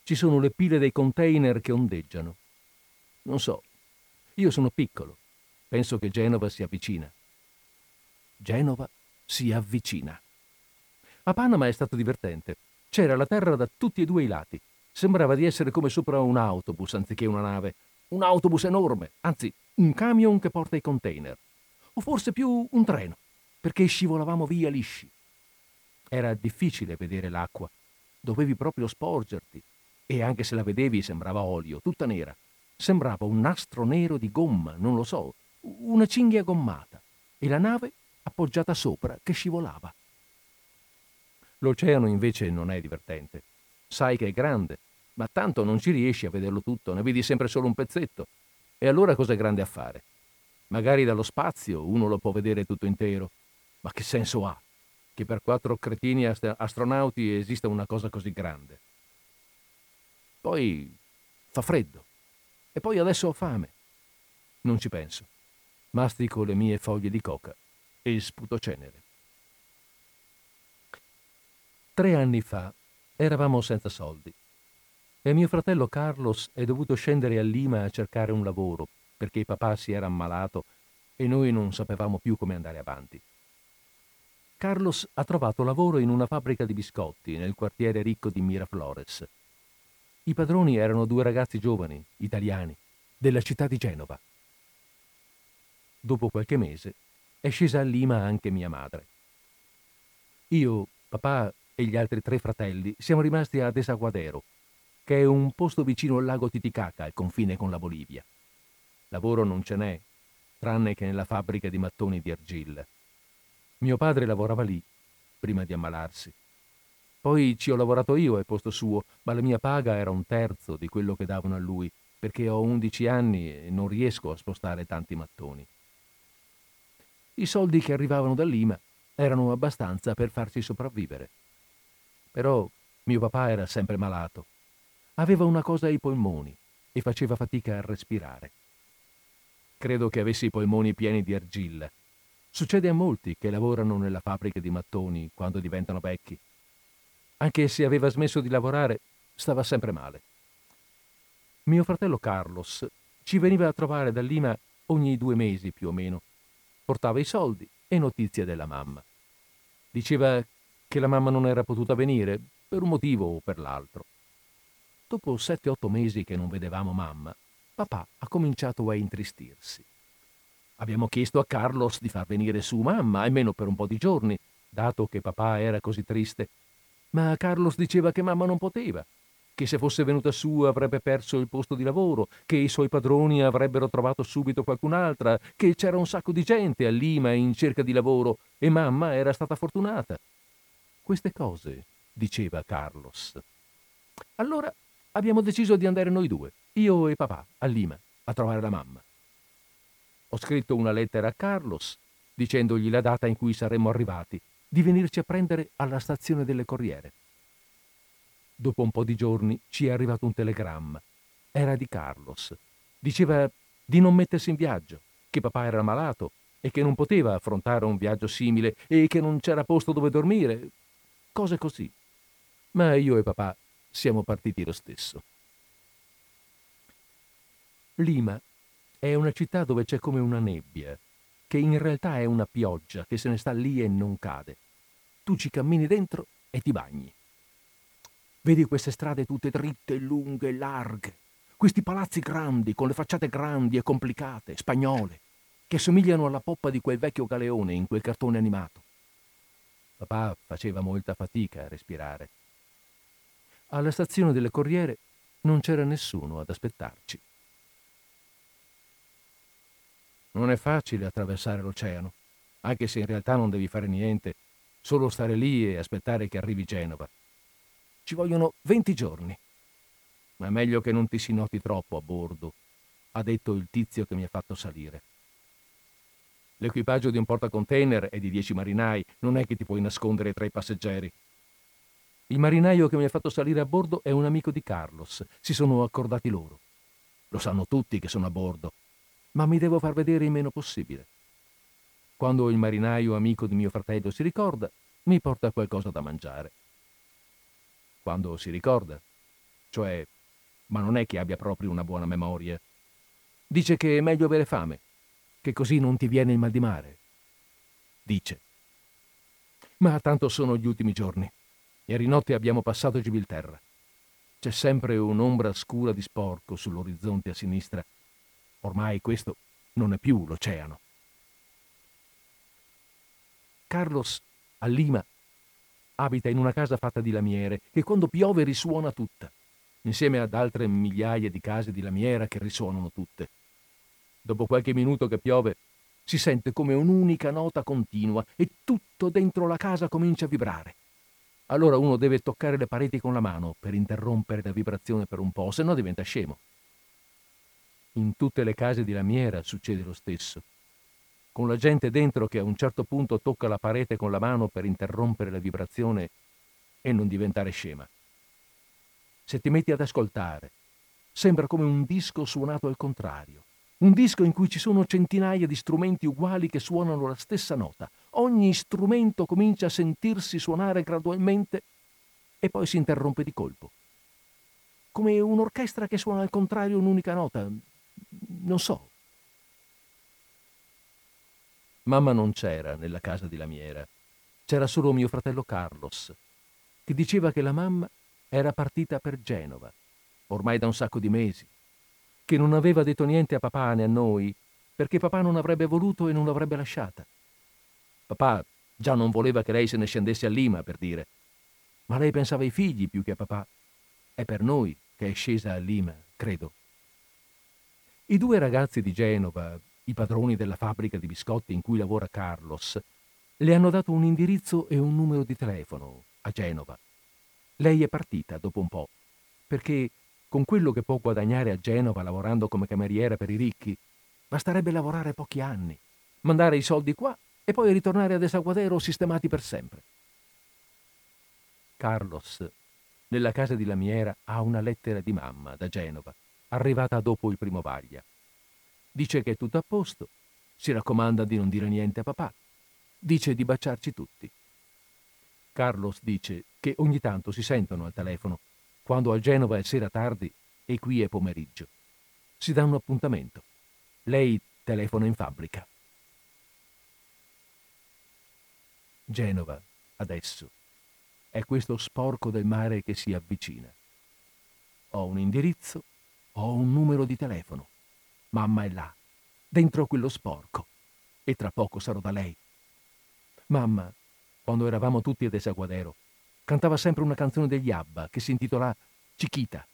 Ci sono le pile dei container che ondeggiano. Non so. Io sono piccolo. Penso che Genova si avvicina. Genova si avvicina. A Panama è stato divertente. C'era la terra da tutti e due i lati. Sembrava di essere come sopra un autobus anziché una nave. Un autobus enorme, anzi un camion che porta i container. O forse più un treno, perché scivolavamo via lisci. Era difficile vedere l'acqua. Dovevi proprio sporgerti. E anche se la vedevi sembrava olio, tutta nera. Sembrava un nastro nero di gomma, non lo so, una cinghia gommata. E la nave appoggiata sopra che scivolava. L'oceano invece non è divertente. Sai che è grande, ma tanto non ci riesci a vederlo tutto, ne vedi sempre solo un pezzetto. E allora cosa è grande a fare? Magari dallo spazio uno lo può vedere tutto intero. Ma che senso ha che per quattro cretini ast- astronauti esista una cosa così grande? Poi fa freddo. E poi adesso ho fame. Non ci penso. Mastico le mie foglie di coca e sputo cenere. Tre anni fa eravamo senza soldi e mio fratello Carlos è dovuto scendere a Lima a cercare un lavoro perché papà si era ammalato e noi non sapevamo più come andare avanti. Carlos ha trovato lavoro in una fabbrica di biscotti nel quartiere ricco di Miraflores. I padroni erano due ragazzi giovani, italiani, della città di Genova. Dopo qualche mese è scesa a Lima anche mia madre. Io, papà e gli altri tre fratelli siamo rimasti a Desaguadero, che è un posto vicino al lago Titicaca, al confine con la Bolivia. Lavoro non ce n'è, tranne che nella fabbrica di mattoni di argilla. Mio padre lavorava lì, prima di ammalarsi. Poi ci ho lavorato io al posto suo, ma la mia paga era un terzo di quello che davano a lui, perché ho undici anni e non riesco a spostare tanti mattoni. I soldi che arrivavano da Lima erano abbastanza per farci sopravvivere. Però mio papà era sempre malato. Aveva una cosa ai polmoni e faceva fatica a respirare. Credo che avessi i polmoni pieni di argilla. Succede a molti che lavorano nella fabbrica di mattoni quando diventano vecchi. Anche se aveva smesso di lavorare, stava sempre male. Mio fratello Carlos ci veniva a trovare da Lima ogni due mesi più o meno. Portava i soldi e notizie della mamma. Diceva che la mamma non era potuta venire, per un motivo o per l'altro. Dopo sette otto mesi che non vedevamo mamma, papà ha cominciato a intristirsi. Abbiamo chiesto a Carlos di far venire su mamma, almeno per un po' di giorni, dato che papà era così triste. Ma Carlos diceva che mamma non poteva, che se fosse venuta su avrebbe perso il posto di lavoro, che i suoi padroni avrebbero trovato subito qualcun'altra, che c'era un sacco di gente a Lima in cerca di lavoro e mamma era stata fortunata. Queste cose diceva Carlos. Allora abbiamo deciso di andare noi due, io e papà, a Lima, a trovare la mamma. Ho scritto una lettera a Carlos dicendogli la data in cui saremmo arrivati, di venirci a prendere alla stazione delle Corriere. Dopo un po' di giorni ci è arrivato un telegramma. Era di Carlos. Diceva di non mettersi in viaggio, che papà era malato e che non poteva affrontare un viaggio simile e che non c'era posto dove dormire. Cose così. Ma io e papà siamo partiti lo stesso. Lima è una città dove c'è come una nebbia, che in realtà è una pioggia che se ne sta lì e non cade. Tu ci cammini dentro e ti bagni. Vedi queste strade tutte dritte, lunghe, larghe, questi palazzi grandi, con le facciate grandi e complicate, spagnole, che somigliano alla poppa di quel vecchio galeone in quel cartone animato. Papà faceva molta fatica a respirare. Alla stazione delle Corriere non c'era nessuno ad aspettarci. Non è facile attraversare l'oceano, anche se in realtà non devi fare niente, solo stare lì e aspettare che arrivi Genova. Ci vogliono venti giorni. Ma è meglio che non ti si noti troppo a bordo, ha detto il tizio che mi ha fatto salire. L'equipaggio di un portacontainer è di dieci marinai, non è che ti puoi nascondere tra i passeggeri. Il marinaio che mi ha fatto salire a bordo è un amico di Carlos, si sono accordati loro. Lo sanno tutti che sono a bordo, ma mi devo far vedere il meno possibile. Quando il marinaio amico di mio fratello si ricorda, mi porta qualcosa da mangiare. Quando si ricorda, cioè, ma non è che abbia proprio una buona memoria. Dice che è meglio avere fame, che così non ti viene il mal di mare. Dice. Ma tanto sono gli ultimi giorni. Ieri notte abbiamo passato Gibilterra. C'è sempre un'ombra scura di sporco sull'orizzonte a sinistra. Ormai questo non è più l'oceano. Carlos, a Lima, abita in una casa fatta di lamiere che quando piove risuona tutta, insieme ad altre migliaia di case di lamiera che risuonano tutte. Dopo qualche minuto che piove, si sente come un'unica nota continua e tutto dentro la casa comincia a vibrare. Allora uno deve toccare le pareti con la mano per interrompere la vibrazione per un po', se no diventa scemo. In tutte le case di lamiera succede lo stesso, con la gente dentro che a un certo punto tocca la parete con la mano per interrompere la vibrazione e non diventare scema. Se ti metti ad ascoltare, sembra come un disco suonato al contrario, un disco in cui ci sono centinaia di strumenti uguali che suonano la stessa nota. Ogni strumento comincia a sentirsi suonare gradualmente e poi si interrompe di colpo. Come un'orchestra che suona al contrario un'unica nota, non so. Mamma non c'era nella casa di lamiera, c'era solo mio fratello Carlos, che diceva che la mamma era partita per Genova, ormai da un sacco di mesi, che non aveva detto niente a papà né a noi, perché papà non avrebbe voluto e non l'avrebbe lasciata. Papà già non voleva che lei se ne scendesse a Lima, per dire, ma lei pensava ai figli più che a papà. È per noi che è scesa a Lima, credo. I due ragazzi di Genova, i padroni della fabbrica di biscotti in cui lavora Carlos, le hanno dato un indirizzo e un numero di telefono a Genova. Lei è partita dopo un po', perché con quello che può guadagnare a Genova lavorando come cameriera per i ricchi, basterebbe lavorare pochi anni, mandare i soldi qua e poi ritornare a Desaguadero sistemati per sempre. Carlos, nella casa di lamiera, ha una lettera di mamma da Genova, arrivata dopo il primo vaglia. Dice che è tutto a posto, si raccomanda di non dire niente a papà, dice di baciarci tutti. Carlos dice che ogni tanto si sentono al telefono, quando a Genova è sera tardi e qui è pomeriggio. Si dà un appuntamento. Lei telefona in fabbrica. Genova, adesso, è questo sporco del mare che si avvicina. Ho un indirizzo, ho un numero di telefono. Mamma è là, dentro quello sporco, e tra poco sarò da lei. Mamma, quando eravamo tutti a Desaguadero, cantava sempre una canzone degli Abba che si intitola Chiquita.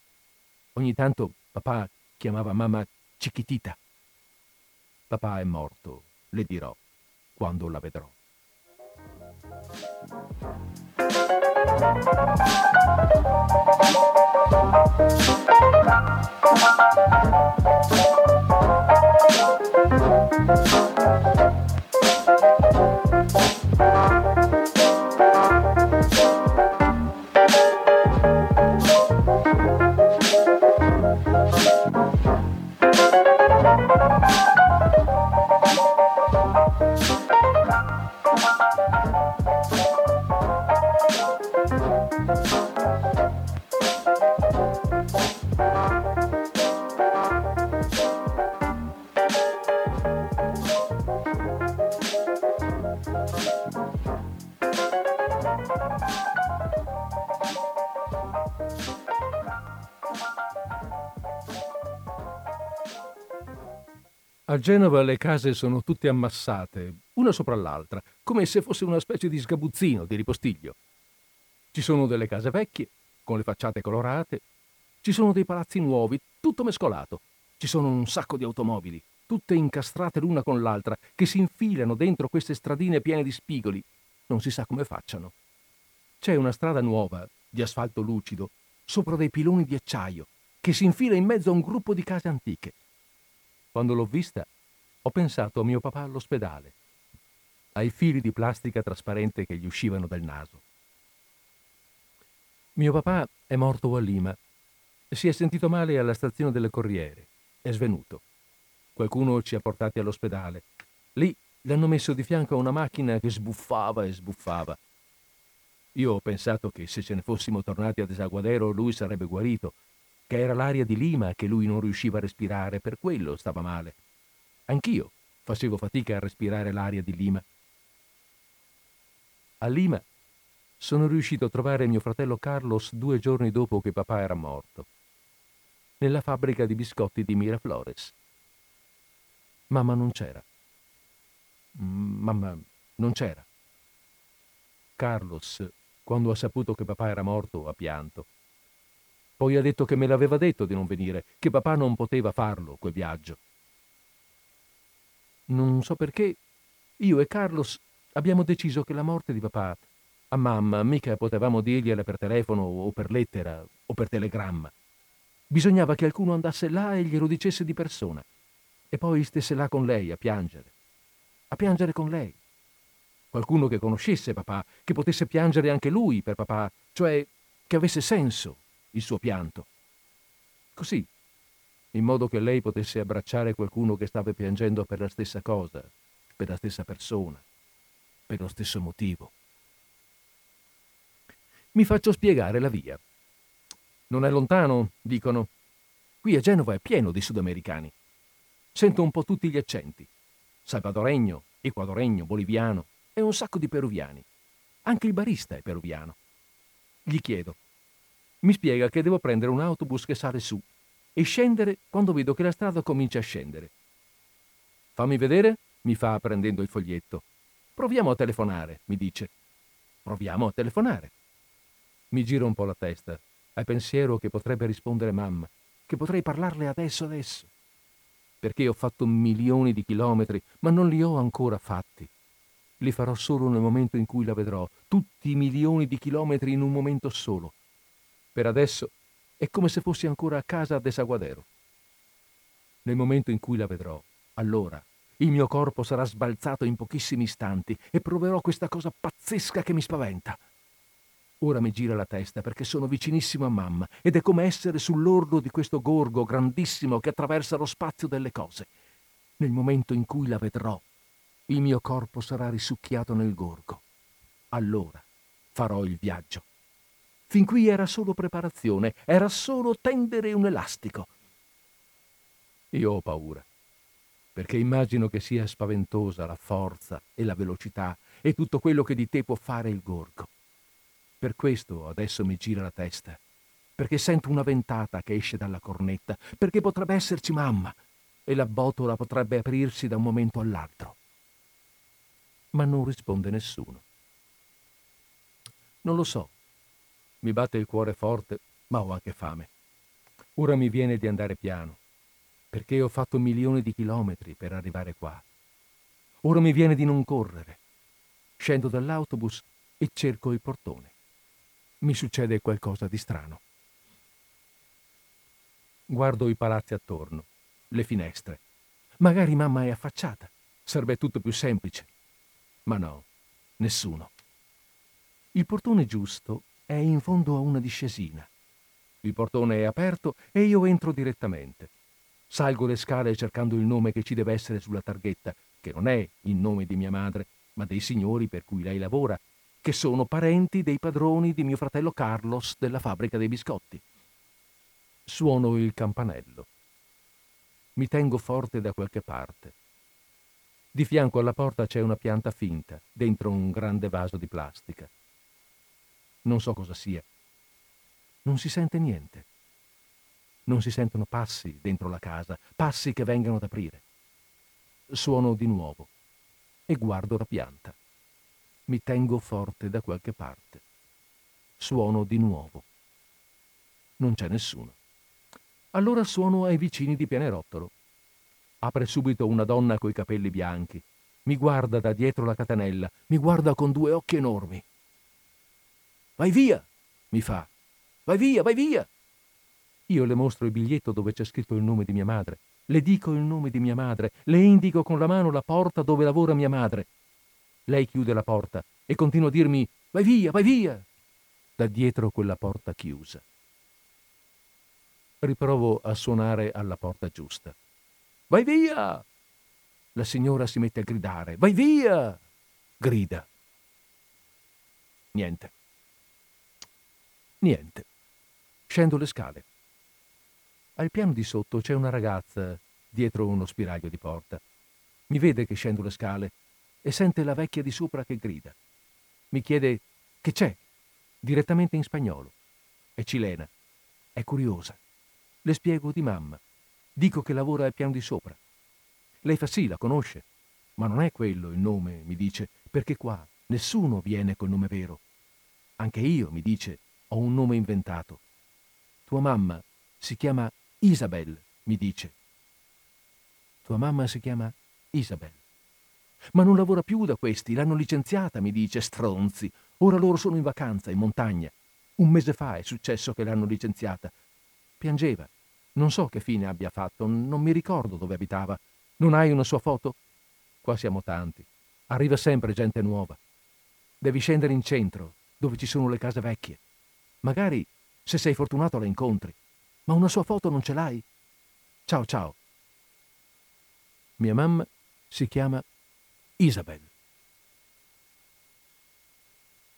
Ogni tanto papà chiamava mamma Chiquitita. Papà è morto, le dirò quando la vedrò. A Genova le case sono tutte ammassate, una sopra l'altra, come se fosse una specie di sgabuzzino, di ripostiglio. Ci sono delle case vecchie, con le facciate colorate, ci sono dei palazzi nuovi, tutto mescolato. Ci sono un sacco di automobili, tutte incastrate l'una con l'altra, che si infilano dentro queste stradine piene di spigoli. Non si sa come facciano. C'è una strada nuova, di asfalto lucido, sopra dei piloni di acciaio, che si infila in mezzo a un gruppo di case antiche. Quando l'ho vista, ho pensato a mio papà all'ospedale, ai fili di plastica trasparente che gli uscivano dal naso. Mio papà è morto a Lima. Si è sentito male alla stazione delle Corriere. È svenuto. Qualcuno ci ha portati all'ospedale. Lì l'hanno messo di fianco a una macchina che sbuffava e sbuffava. Io ho pensato che se ce ne fossimo tornati a Desaguadero lui sarebbe guarito, che era l'aria di Lima che lui non riusciva a respirare, per quello stava male. Anch'io facevo fatica a respirare l'aria di Lima. A Lima sono riuscito a trovare mio fratello Carlos due giorni dopo che papà era morto, nella fabbrica di biscotti di Miraflores. Mamma non c'era. Mamma non c'era. Carlos, quando ha saputo che papà era morto, ha pianto. Poi ha detto che me l'aveva detto di non venire, che papà non poteva farlo quel viaggio. Non so perché, io e Carlos abbiamo deciso che la morte di papà a mamma mica potevamo dirgliela per telefono o per lettera o per telegramma. Bisognava che qualcuno andasse là e glielo dicesse di persona e poi stesse là con lei a piangere. A piangere con lei. Qualcuno che conoscesse papà, che potesse piangere anche lui per papà, cioè che avesse senso il suo pianto. Così, in modo che lei potesse abbracciare qualcuno che stava piangendo per la stessa cosa, per la stessa persona, per lo stesso motivo. Mi faccio spiegare la via. Non è lontano, dicono. Qui a Genova è pieno di sudamericani. Sento un po' tutti gli accenti. Salvadoregno, ecuadoregno, boliviano e un sacco di peruviani. Anche il barista è peruviano. Gli chiedo. Mi spiega che devo prendere un autobus che sale su e scendere quando vedo che la strada comincia a scendere. Fammi vedere, mi fa prendendo il foglietto. Proviamo a telefonare, mi dice. Proviamo a telefonare. Mi giro un po' la testa al pensiero che potrebbe rispondere mamma, che potrei parlarle adesso adesso, perché ho fatto milioni di chilometri, ma non li ho ancora fatti. Li farò solo nel momento in cui la vedrò, tutti i milioni di chilometri in un momento solo. Per adesso è come se fossi ancora a casa a Desaguadero. Nel momento in cui la vedrò, allora, il mio corpo sarà sbalzato in pochissimi istanti e proverò questa cosa pazzesca che mi spaventa. Ora mi gira la testa perché sono vicinissimo a mamma ed è come essere sull'orlo di questo gorgo grandissimo che attraversa lo spazio delle cose. Nel momento in cui la vedrò, il mio corpo sarà risucchiato nel gorgo. Allora farò il viaggio. Fin qui era solo preparazione, era solo tendere un elastico. Io ho paura, perché immagino che sia spaventosa la forza e la velocità e tutto quello che di te può fare il gorgo. Per questo adesso mi gira la testa, perché sento una ventata che esce dalla cornetta, perché potrebbe esserci mamma e la botola potrebbe aprirsi da un momento all'altro. Ma non risponde nessuno. Non lo so, mi batte il cuore forte, ma ho anche fame. Ora mi viene di andare piano, perché ho fatto milioni di chilometri per arrivare qua. Ora mi viene di non correre. Scendo dall'autobus e cerco il portone. Mi succede qualcosa di strano. Guardo i palazzi attorno, le finestre. Magari mamma è affacciata, sarebbe tutto più semplice. Ma no, nessuno. Il portone giusto è in fondo a una discesina. Il portone è aperto e io entro direttamente. Salgo le scale cercando il nome che ci deve essere sulla targhetta, che non è il nome di mia madre, ma dei signori per cui lei lavora, che sono parenti dei padroni di mio fratello Carlos della fabbrica dei biscotti. Suono il campanello. Mi tengo forte da qualche parte. Di fianco alla porta c'è una pianta finta, dentro un grande vaso di plastica. Non so cosa sia. Non si sente niente. Non si sentono passi dentro la casa, passi che vengano ad aprire. Suono di nuovo e guardo la pianta. Mi tengo forte da qualche parte. Suono di nuovo. Non c'è nessuno. Allora suono ai vicini di pianerottolo. Apre subito una donna coi capelli bianchi. Mi guarda da dietro la catenella. Mi guarda con due occhi enormi. «Vai via!» mi fa. «Vai via, vai via!» Io le mostro il biglietto dove c'è scritto il nome di mia madre Le dico il nome di mia madre, le indico con la mano la porta dove lavora mia madre. Lei chiude la porta e continua a dirmi «Vai via, vai via!» da dietro quella porta chiusa. Riprovo a suonare alla porta giusta. «Vai via!» La signora si mette a gridare. «Vai via!» grida. Niente. Niente. Scendo le scale. Al piano di sotto c'è una ragazza dietro uno spiraglio di porta. Mi vede che scendo le scale e sente la vecchia di sopra che grida. Mi chiede che c'è, direttamente in spagnolo. È cilena. È curiosa. Le spiego di mamma. Dico che lavora al piano di sopra. Lei fa sì, la conosce, ma non è quello il nome, mi dice, perché qua nessuno viene col nome vero. Anche io, mi dice, ho un nome inventato. Tua mamma si chiama Isabel, mi dice. Tua mamma si chiama Isabel. Ma non lavora più da questi, l'hanno licenziata, mi dice, stronzi. Ora loro sono in vacanza, in montagna. Un mese fa è successo che l'hanno licenziata. Piangeva. Non so che fine abbia fatto, non mi ricordo dove abitava. Non hai una sua foto? Qua siamo tanti. Arriva sempre gente nuova. Devi scendere in centro, dove ci sono le case vecchie. Magari, se sei fortunato, la incontri. Ma una sua foto non ce l'hai? Ciao, ciao. Mia mamma si chiama Isabel.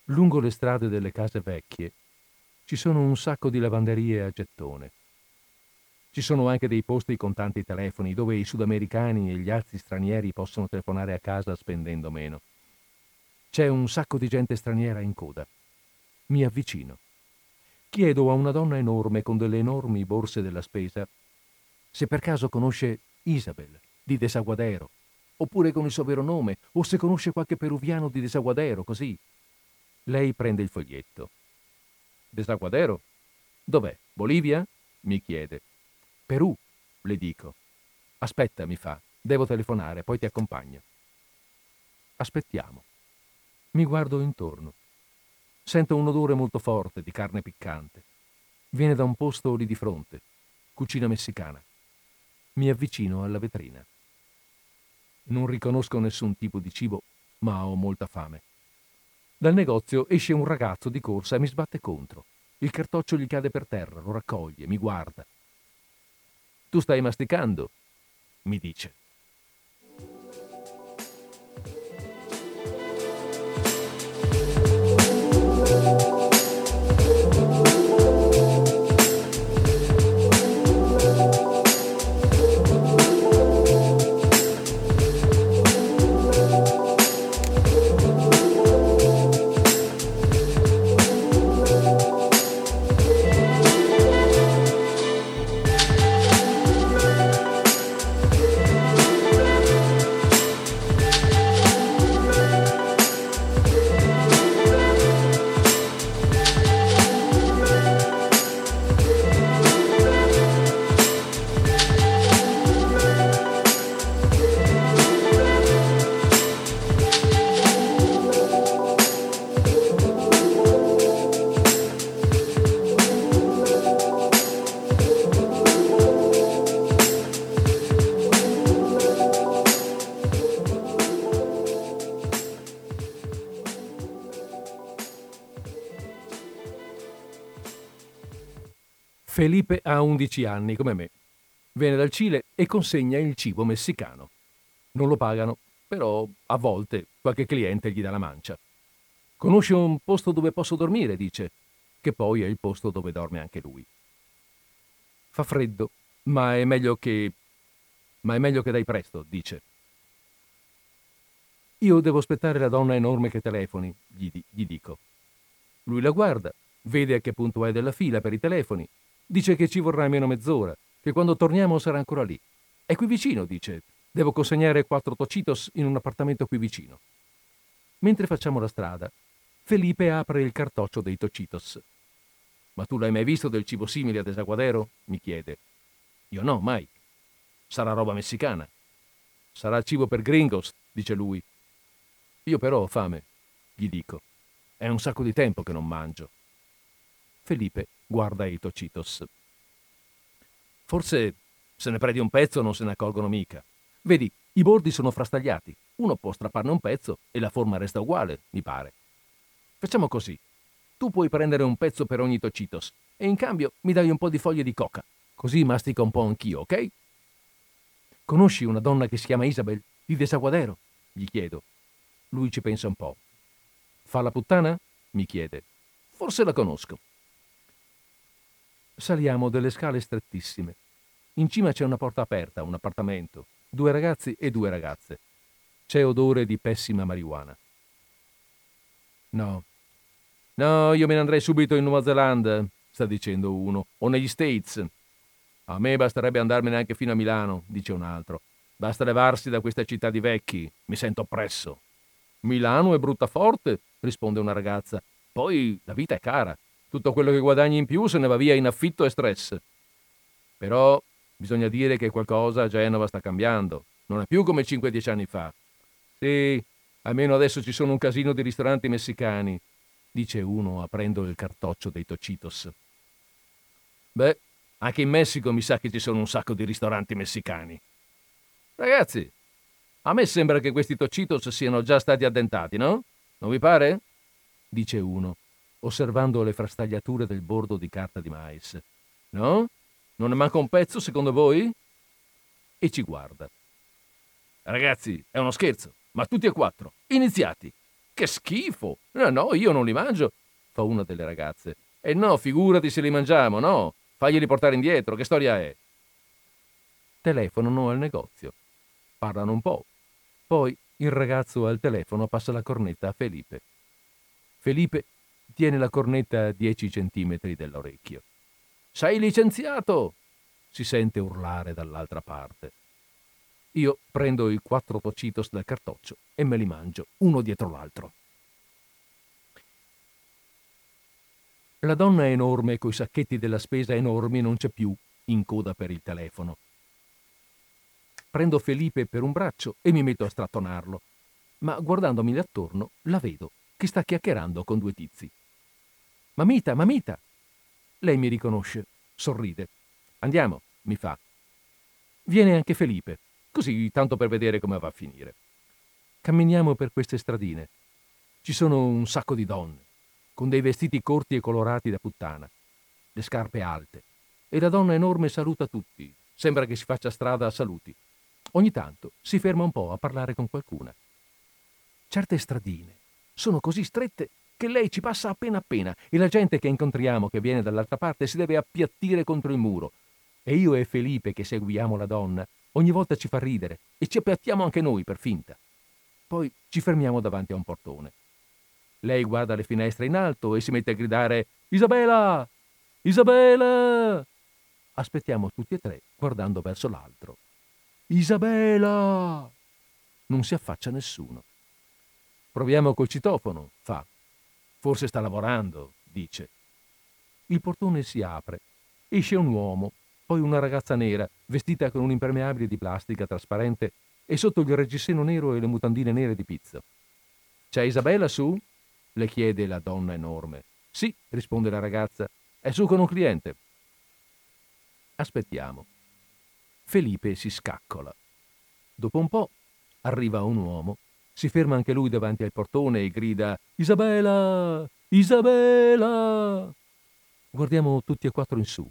Lungo le strade delle case vecchie ci sono un sacco di lavanderie a gettone. Ci sono anche dei posti con tanti telefoni dove i sudamericani e gli altri stranieri possono telefonare a casa spendendo meno. C'è un sacco di gente straniera in coda. Mi avvicino. Chiedo a una donna enorme con delle enormi borse della spesa se per caso conosce Isabel di Desaguadero, oppure con il suo vero nome, o se conosce qualche peruviano di Desaguadero, così. Lei prende il foglietto. Desaguadero? Dov'è? Bolivia? Mi chiede. Perù, le dico. Aspetta, mi fa. Devo telefonare, poi ti accompagno. Aspettiamo. Mi guardo intorno. Sento un odore molto forte di carne piccante. Viene da un posto lì di fronte, cucina messicana. Mi avvicino alla vetrina. Non riconosco nessun tipo di cibo, ma ho molta fame. Dal negozio esce un ragazzo di corsa e mi sbatte contro. Il cartoccio gli cade per terra, lo raccoglie, mi guarda. «Tu stai masticando», mi dice. Felipe ha undici anni, come me. Viene dal Cile e consegna il cibo messicano. Non lo pagano, però a volte qualche cliente gli dà la mancia. Conosce un posto dove posso dormire, dice, che poi è il posto dove dorme anche lui. Fa freddo, ma è meglio che... ma è meglio che dai presto, dice. Io devo aspettare la donna enorme che telefoni, gli, gli dico. Lui la guarda, vede a che punto è della fila per i telefoni. Dice che ci vorrà almeno mezz'ora, che quando torniamo sarà ancora lì. È qui vicino, dice. Devo consegnare quattro tocitos in un appartamento qui vicino. Mentre facciamo la strada, Felipe apre il cartoccio dei tocitos. «Ma tu l'hai mai visto del cibo simile a Desaguadero?» mi chiede. «Io no, mai. Sarà roba messicana. Sarà cibo per gringos», dice lui. «Io però ho fame», gli dico. «È un sacco di tempo che non mangio». Felipe guarda i tocitos. Forse Se ne prendi un pezzo non se ne accorgono mica. Vedi, i bordi sono frastagliati. Uno può strapparne un pezzo e la forma resta uguale, mi pare. Facciamo così. Tu puoi prendere un pezzo per ogni Tocitos e in cambio mi dai un po' di foglie di coca. Così mastico un po' anch'io, ok? Conosci una donna che si chiama Isabel di Desaguadero? Gli chiedo. Lui ci pensa un po'. Fa la puttana? Mi chiede. Forse la conosco. Saliamo delle scale strettissime. In cima c'è una porta aperta, un appartamento, due ragazzi e due ragazze. C'è odore di pessima marijuana. No. No, io me ne andrei subito in Nuova Zelanda, sta dicendo uno, o negli States. A me basterebbe andarmene anche fino a Milano, dice un altro. Basta levarsi da questa città di vecchi, mi sento oppresso. Milano è brutta forte, risponde una ragazza. Poi la vita è cara, tutto quello che guadagni in più se ne va via in affitto e stress. Però bisogna dire che qualcosa a Genova sta cambiando, non è più come cinque dieci anni fa. Sì, almeno adesso ci sono un casino di ristoranti messicani, dice uno aprendo il cartoccio dei Tocitos. Beh, anche in Messico mi sa che ci sono un sacco di ristoranti messicani. Ragazzi, a me sembra che questi Tocitos siano già stati addentati, no? Non vi pare? Dice uno, osservando le frastagliature del bordo di carta di mais. No? Non ne manca un pezzo, secondo voi? E ci guarda. Ragazzi, è uno scherzo, ma tutti e quattro, iniziati. Che schifo! No, no, io non li mangio, fa una delle ragazze. E no, figurati se li mangiamo, no? Faglieli portare indietro, che storia è? Telefonano al negozio. Parlano un po'. Poi il ragazzo al telefono passa la cornetta a Felipe. Felipe tiene la cornetta a dieci centimetri dall'orecchio. «Sei licenziato!» si sente urlare dall'altra parte. Io prendo i quattro Tocitos dal cartoccio e me li mangio, uno dietro l'altro. La donna è enorme, coi sacchetti della spesa enormi, non c'è più, in coda per il telefono. Prendo Felipe per un braccio e mi metto a strattonarlo, ma guardandomi attorno la vedo che sta chiacchierando con due tizi. «Mamita, mamita!» Lei mi riconosce, sorride. Andiamo, mi fa. Viene anche Felipe, così tanto per vedere come va a finire. Camminiamo per queste stradine. Ci sono un sacco di donne, con dei vestiti corti e colorati da puttana, le scarpe alte. E la donna enorme saluta tutti, sembra che si faccia strada a saluti. Ogni tanto si ferma un po' a parlare con qualcuna. Certe stradine sono così strette che lei ci passa appena appena e la gente che incontriamo che viene dall'altra parte si deve appiattire contro il muro. E io e Felipe, che seguiamo la donna, ogni volta ci fa ridere e ci appiattiamo anche noi per finta. Poi ci fermiamo davanti a un portone. Lei guarda le finestre in alto e si mette a gridare «Isabella! Isabella!» Aspettiamo tutti e tre guardando verso l'altro. «Isabella!» Non si affaccia nessuno. «Proviamo col citofono», fa. Forse sta lavorando, dice. Il portone si apre. Esce un uomo, poi una ragazza nera, vestita con un impermeabile di plastica trasparente e sotto il reggiseno nero e le mutandine nere di pizzo. «C'è Isabella su?» le chiede la donna enorme. «Sì», risponde la ragazza, «è su con un cliente». Aspettiamo. Felipe si scaccola. Dopo un po' arriva un uomo. Si ferma anche lui davanti al portone e grida «Isabella! Isabella!». Guardiamo tutti e quattro in su,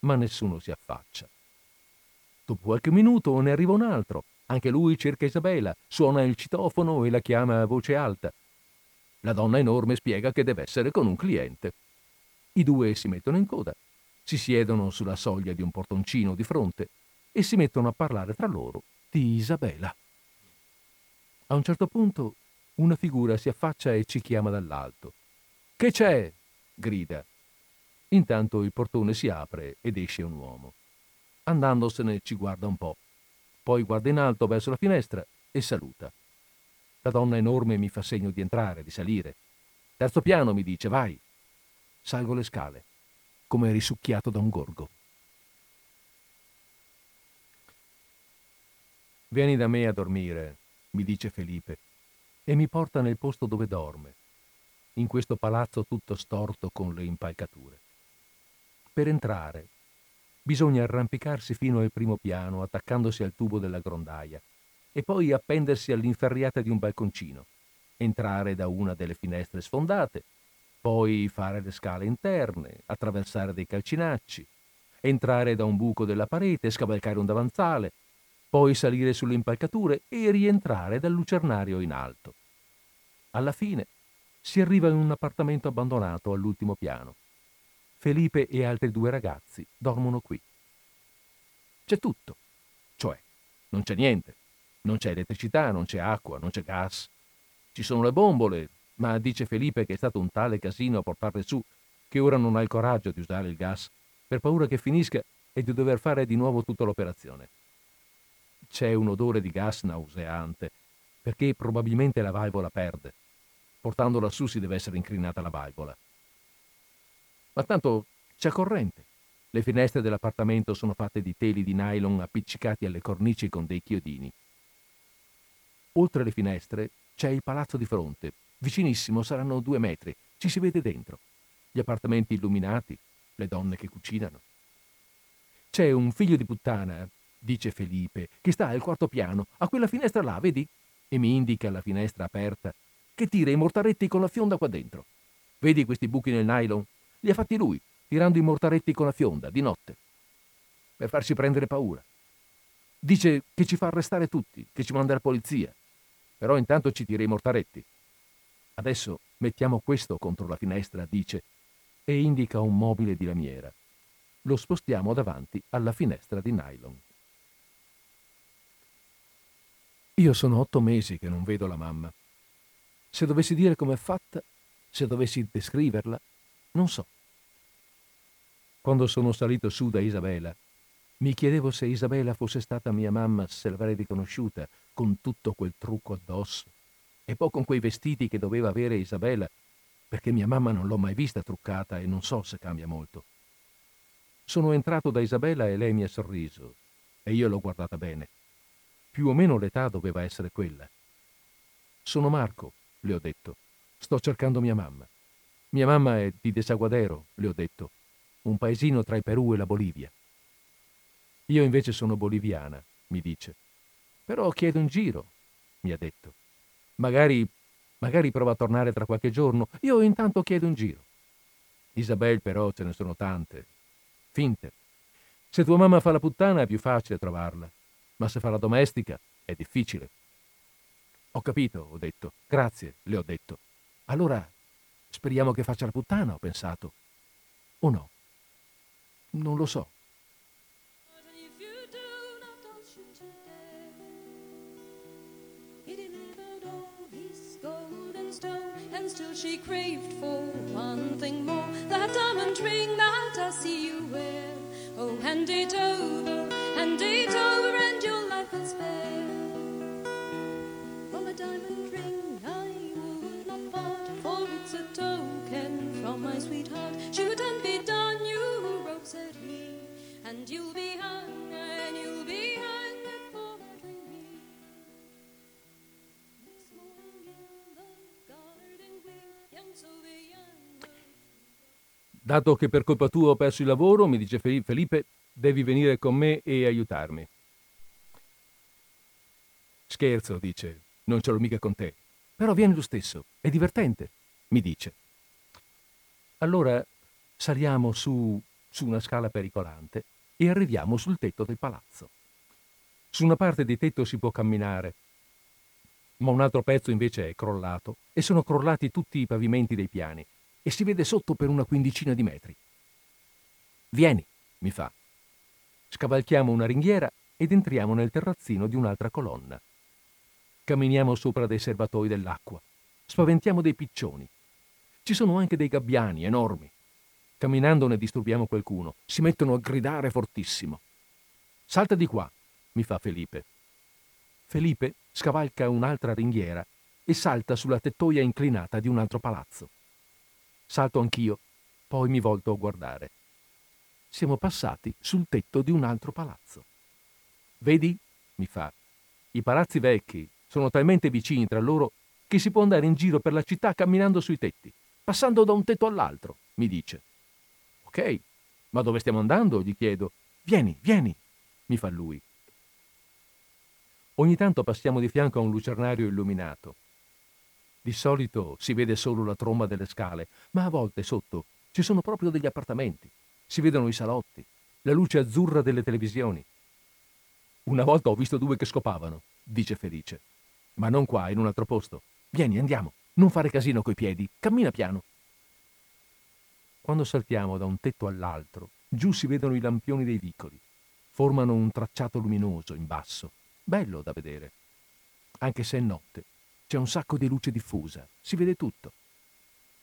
ma nessuno si affaccia. Dopo qualche minuto ne arriva un altro. Anche lui cerca Isabella, suona il citofono e la chiama a voce alta. La donna enorme spiega che deve essere con un cliente. I due si mettono in coda, si siedono sulla soglia di un portoncino di fronte e si mettono a parlare tra loro di Isabella. A un certo punto una figura si affaccia e ci chiama dall'alto. «Che c'è?» grida. Intanto il portone si apre ed esce un uomo. Andandosene ci guarda un po', poi guarda in alto verso la finestra e saluta. La donna enorme mi fa segno di entrare, di salire. «Terzo piano», mi dice, «vai». Salgo le scale, come risucchiato da un gorgo. «Vieni da me a dormire», mi dice Felipe, e mi porta nel posto dove dorme, in questo palazzo tutto storto con le impalcature. Per entrare Bisogna arrampicarsi fino al primo piano, attaccandosi al tubo della grondaia, e poi appendersi all'inferriata di un balconcino, entrare da una delle finestre sfondate, poi fare le scale interne, attraversare dei calcinacci, entrare da un buco della parete, scavalcare un davanzale, poi salire sulle impalcature e rientrare dal lucernario in alto. Alla fine si arriva in un appartamento abbandonato all'ultimo piano. Felipe e altri due ragazzi dormono qui. C'è tutto, cioè non c'è niente, non c'è elettricità, non c'è acqua, non c'è gas, ci sono le bombole, ma dice Felipe che è stato un tale casino a portarle su che ora non ha il coraggio di usare il gas per paura che finisca e di dover fare di nuovo tutta l'operazione. C'è un odore di gas nauseante, perché probabilmente la valvola perde. Portandola su si deve essere incrinata la valvola. Ma tanto c'è corrente. Le finestre dell'appartamento sono fatte di teli di nylon appiccicati alle cornici con dei chiodini. Oltre le finestre c'è il palazzo di fronte. Vicinissimo saranno due metri. Ci si vede dentro. Gli appartamenti illuminati, le donne che cucinano. C'è un figlio di puttana, dice Felipe, che sta al quarto piano, a quella finestra là, vedi? E mi indica la finestra aperta, che tira i mortaretti con la fionda qua dentro. Vedi questi buchi nel nylon? Li ha fatti lui, tirando i mortaretti con la fionda, di notte, per farci prendere paura. Dice che ci fa arrestare tutti, che ci manda la polizia, però intanto ci tira i mortaretti. Adesso mettiamo questo contro la finestra, dice, e indica un mobile di lamiera. Lo spostiamo davanti alla finestra di nylon. Io sono otto mesi che non vedo la mamma. Se dovessi dire com'è fatta, se dovessi descriverla, non so. Quando sono salito su da Isabela, mi chiedevo se Isabela fosse stata mia mamma, se l'avrei riconosciuta con tutto quel trucco addosso e poi con quei vestiti che doveva avere Isabela, perché mia mamma non l'ho mai vista truccata e non so se cambia molto. Sono entrato da Isabela e lei mi ha sorriso e io l'ho guardata bene. Più o meno l'età doveva essere quella. «Sono Marco», le ho detto. «Sto cercando mia mamma». «Mia mamma è di Desaguadero», le ho detto. «Un paesino tra il Perù e la Bolivia». «Io invece sono boliviana», mi dice. «Però chiedo in giro», mi ha detto. «Magari, magari prova a tornare tra qualche giorno. Io intanto chiedo in giro». «Isabel però ce ne sono tante. Finte. Se tua mamma fa la puttana è più facile trovarla». Ma se fa la domestica è difficile. Ho capito, ho detto. Grazie, le ho detto. Allora speriamo che faccia la puttana, ho pensato. O no? Non lo so. Oh, hand it over, hand it over, and your life will spare. From a diamond ring I would not part, for it's a token from my sweetheart. Shouldn't be done, you rose at me, and you'll be hung, and you'll be hung for murdering me. Next morning in the garden green, young so the young. Dato che per colpa tua ho perso il lavoro, mi dice Felipe, devi venire con me e aiutarmi. Scherzo, dice, non ce l'ho mica con te. Però vieni lo stesso, è divertente, mi dice. Allora saliamo su, su una scala pericolante e arriviamo sul tetto del palazzo. Su una parte di tetto si può camminare, ma un altro pezzo invece è crollato e sono crollati tutti i pavimenti dei piani. E si vede sotto per una quindicina di metri. «Vieni», mi fa. Scavalchiamo una ringhiera ed entriamo nel terrazzino di un'altra colonna. Camminiamo sopra dei serbatoi dell'acqua. Spaventiamo dei piccioni. Ci sono anche dei gabbiani enormi. Camminando ne disturbiamo qualcuno. Si mettono a gridare fortissimo. «Salta di qua», mi fa Felipe. Felipe scavalca un'altra ringhiera e salta sulla tettoia inclinata di un altro palazzo. Salto anch'io, poi mi volto a guardare. Siamo passati sul tetto di un altro palazzo. «Vedi?» mi fa. «I palazzi vecchi sono talmente vicini tra loro che si può andare in giro per la città camminando sui tetti, passando da un tetto all'altro», mi dice. «Ok, ma dove stiamo andando?» gli chiedo. Vieni, vieni, mi fa lui. Ogni tanto passiamo di fianco a un lucernario illuminato. Di solito si vede solo la tromba delle scale, ma a volte sotto ci sono proprio degli appartamenti. Si vedono i salotti, la luce azzurra delle televisioni. Una volta ho visto due che scopavano, dice Felice. Ma non qua, in un altro posto. Vieni, andiamo. Non fare casino coi piedi. Cammina piano. Quando saltiamo da un tetto all'altro, giù si vedono i lampioni dei vicoli. Formano un tracciato luminoso in basso. Bello da vedere. Anche se è notte, c'è un sacco di luce diffusa, si vede tutto.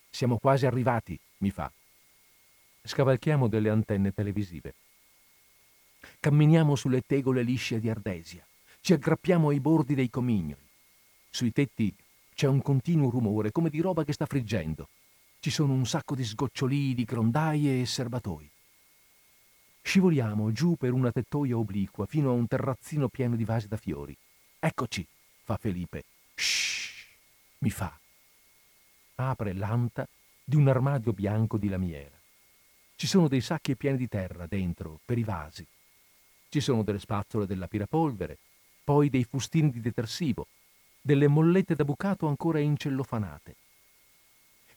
Siamo quasi arrivati, mi fa. Scavalchiamo delle antenne televisive. Camminiamo sulle tegole lisce di ardesia, ci aggrappiamo ai bordi dei comignoli. Sui tetti c'è un continuo rumore, come di roba che sta friggendo. Ci sono un sacco di sgocciolii, di grondaie e serbatoi. Scivoliamo giù per una tettoia obliqua fino a un terrazzino pieno di vasi da fiori. Eccoci, fa Felipe. Shhh, mi fa. Apre l'anta di un armadio bianco di lamiera. Ci sono dei sacchi pieni di terra dentro, per i vasi. Ci sono delle spazzole dell'aspirapolvere, poi dei fustini di detersivo, delle mollette da bucato ancora incellofanate.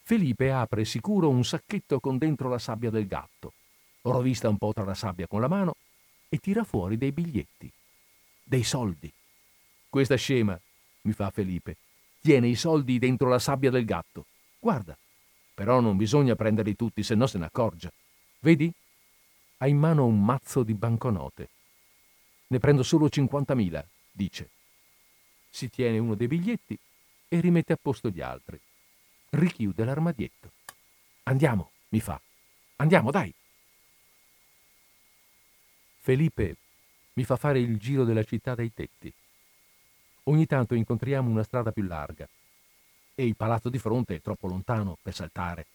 Felipe apre sicuro un sacchetto con dentro la sabbia del gatto. Rovista un po' tra la sabbia con la mano e tira fuori dei biglietti, dei soldi. Questa scema, mi fa Felipe, tiene i soldi dentro la sabbia del gatto. Guarda, però non bisogna prenderli tutti, se no se ne accorge. Vedi? Ha in mano un mazzo di banconote. Ne prendo solo cinquantamila, dice. Si tiene uno dei biglietti e rimette a posto gli altri. Richiude l'armadietto. Andiamo, mi fa. Andiamo, dai. Felipe mi fa fare il giro della città dai tetti. Ogni tanto incontriamo una strada più larga e il palazzo di fronte è troppo lontano per saltare.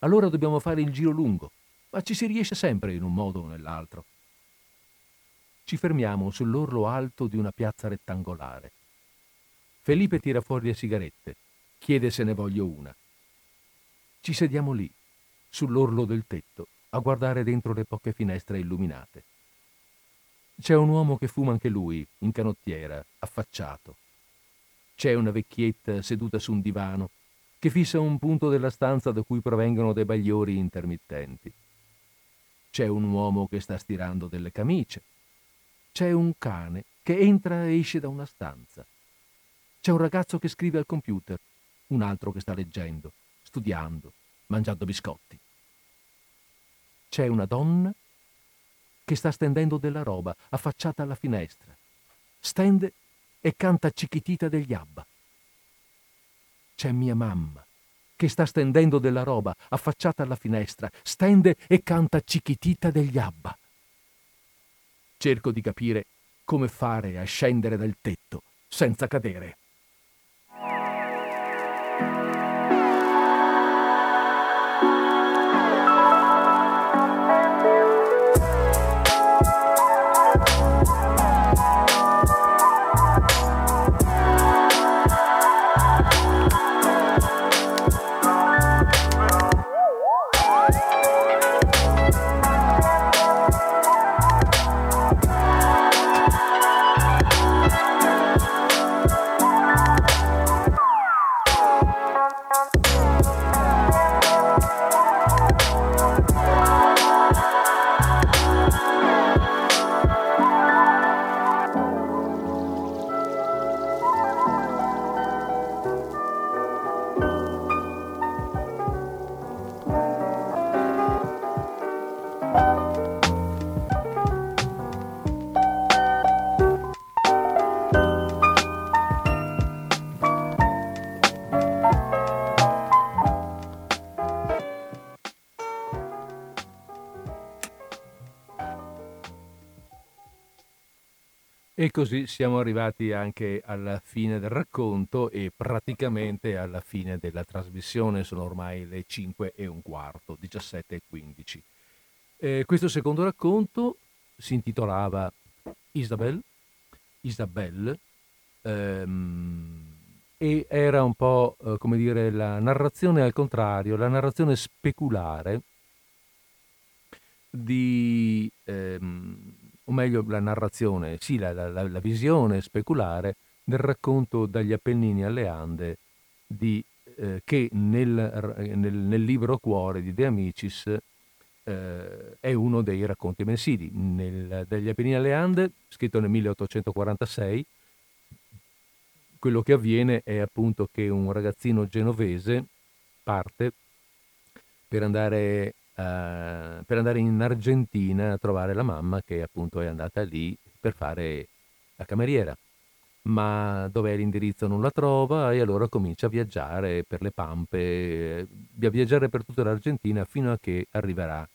Allora dobbiamo fare il giro lungo, ma ci si riesce sempre in un modo o nell'altro. Ci fermiamo sull'orlo alto di una piazza rettangolare. Felipe tira fuori le sigarette, chiede se ne voglio una. Ci sediamo lì, sull'orlo del tetto, a guardare dentro le poche finestre illuminate. C'è un uomo che fuma anche lui, in canottiera, affacciato. C'è una vecchietta seduta su un divano che fissa un punto della stanza da cui provengono dei bagliori intermittenti. C'è un uomo che sta stirando delle camicie. C'è un cane che entra e esce da una stanza. C'è un ragazzo che scrive al computer, un altro che sta leggendo, studiando, mangiando biscotti. C'è una donna che sta stendendo della roba, affacciata alla finestra. Stende e canta Chiquitita degli Abba. C'è mia mamma, che sta stendendo della roba, affacciata alla finestra. Stende e canta Chiquitita degli Abba. Cerco di capire come fare a scendere dal tetto senza cadere. E così siamo arrivati anche alla fine del racconto e praticamente alla fine della trasmissione. Sono ormai le cinque e un quarto, diciassette e quindici. Eh, questo secondo racconto si intitolava Isabel, Isabel, ehm, e era un po', eh, come dire, la narrazione al contrario, la narrazione speculare di, ehm, o meglio la narrazione, sì, la, la, la visione speculare del racconto Dagli Appennini alle Ande di, eh, che nel, nel, nel libro Cuore di De Amicis eh, è uno dei racconti mensili. Nel, Dagli Appennini alle Ande, scritto nel milleottocentoquarantasei, quello che avviene è appunto che un ragazzino genovese parte per andare, uh, per andare in Argentina a trovare la mamma, che appunto è andata lì per fare la cameriera, ma dov'è l'indirizzo non la trova, e allora comincia a viaggiare per le pampe, a viaggiare per tutta l'Argentina fino a che arriverà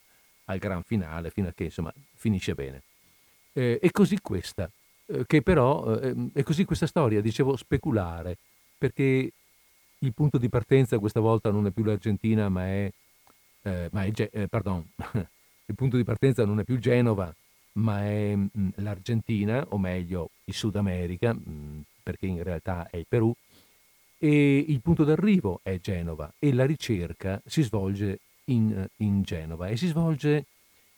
al gran finale, fino a che insomma finisce bene. Eh, e così questa che però eh, è così questa storia, dicevo, speculare, perché il punto di partenza questa volta non è più l'Argentina, ma è, eh, ma è eh, pardon, il punto di partenza non è più Genova, ma è mh, l'Argentina, o meglio il Sud America, mh, perché in realtà è il Perù, e il punto d'arrivo è Genova, e la ricerca si svolge in, in Genova, e si svolge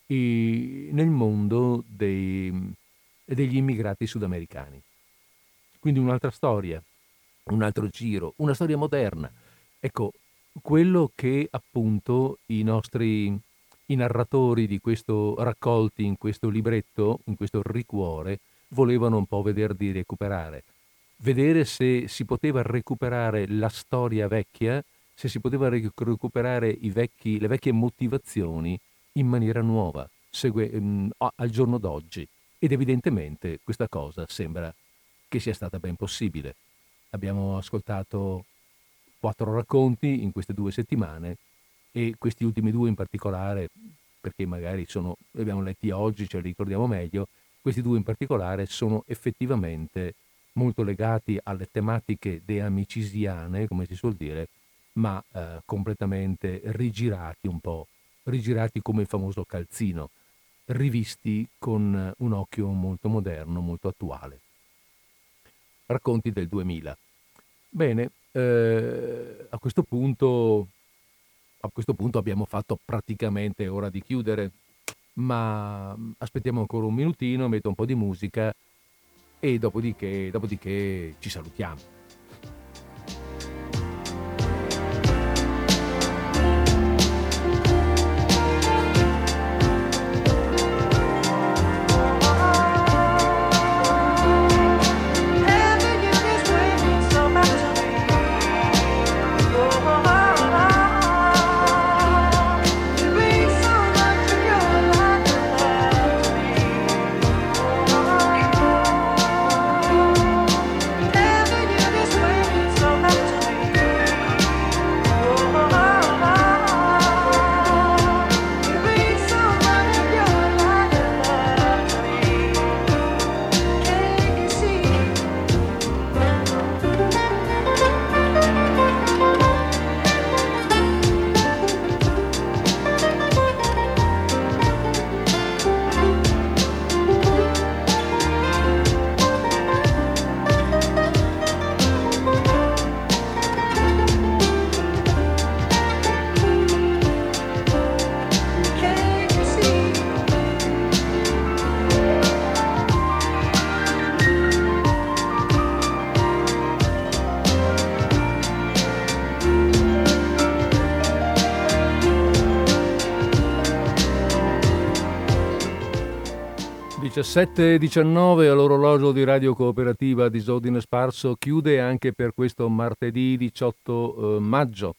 eh, nel mondo dei... degli immigrati sudamericani. Quindi un'altra storia, un altro giro, una storia moderna. Ecco, quello che appunto i nostri i narratori di questo raccolti in questo libretto, in questo Ricuore, volevano un po' vedere di recuperare. Vedere se si poteva recuperare la storia vecchia, se si poteva recuperare i vecchi, le vecchie motivazioni in maniera nuova, segue, mh, al giorno d'oggi. Ed evidentemente questa cosa sembra che sia stata ben possibile. Abbiamo ascoltato quattro racconti in queste due settimane, e questi ultimi due in particolare, perché magari sono, li abbiamo letti oggi, ce li ricordiamo meglio, questi due in particolare sono effettivamente molto legati alle tematiche deamicisiane, come si suol dire, ma eh, completamente rigirati un po', rigirati come il famoso calzino, rivisti con un occhio molto moderno, molto attuale. Racconti del duemila. Bene, eh, a questo punto a questo punto abbiamo fatto praticamente ora di chiudere, ma aspettiamo ancora un minutino, metto un po' di musica e dopodiché, dopodiché ci salutiamo. diciassette e diciannove all'orologio di Radio Cooperativa. Disordine Sparso chiude anche per questo martedì diciotto maggio.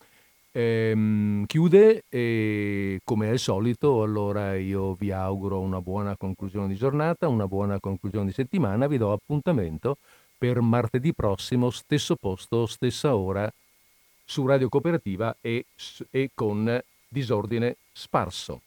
Ehm, chiude e, come al solito, allora io vi auguro una buona conclusione di giornata, una buona conclusione di settimana. Vi do appuntamento per martedì prossimo, stesso posto, stessa ora, su Radio Cooperativa e, e con Disordine Sparso.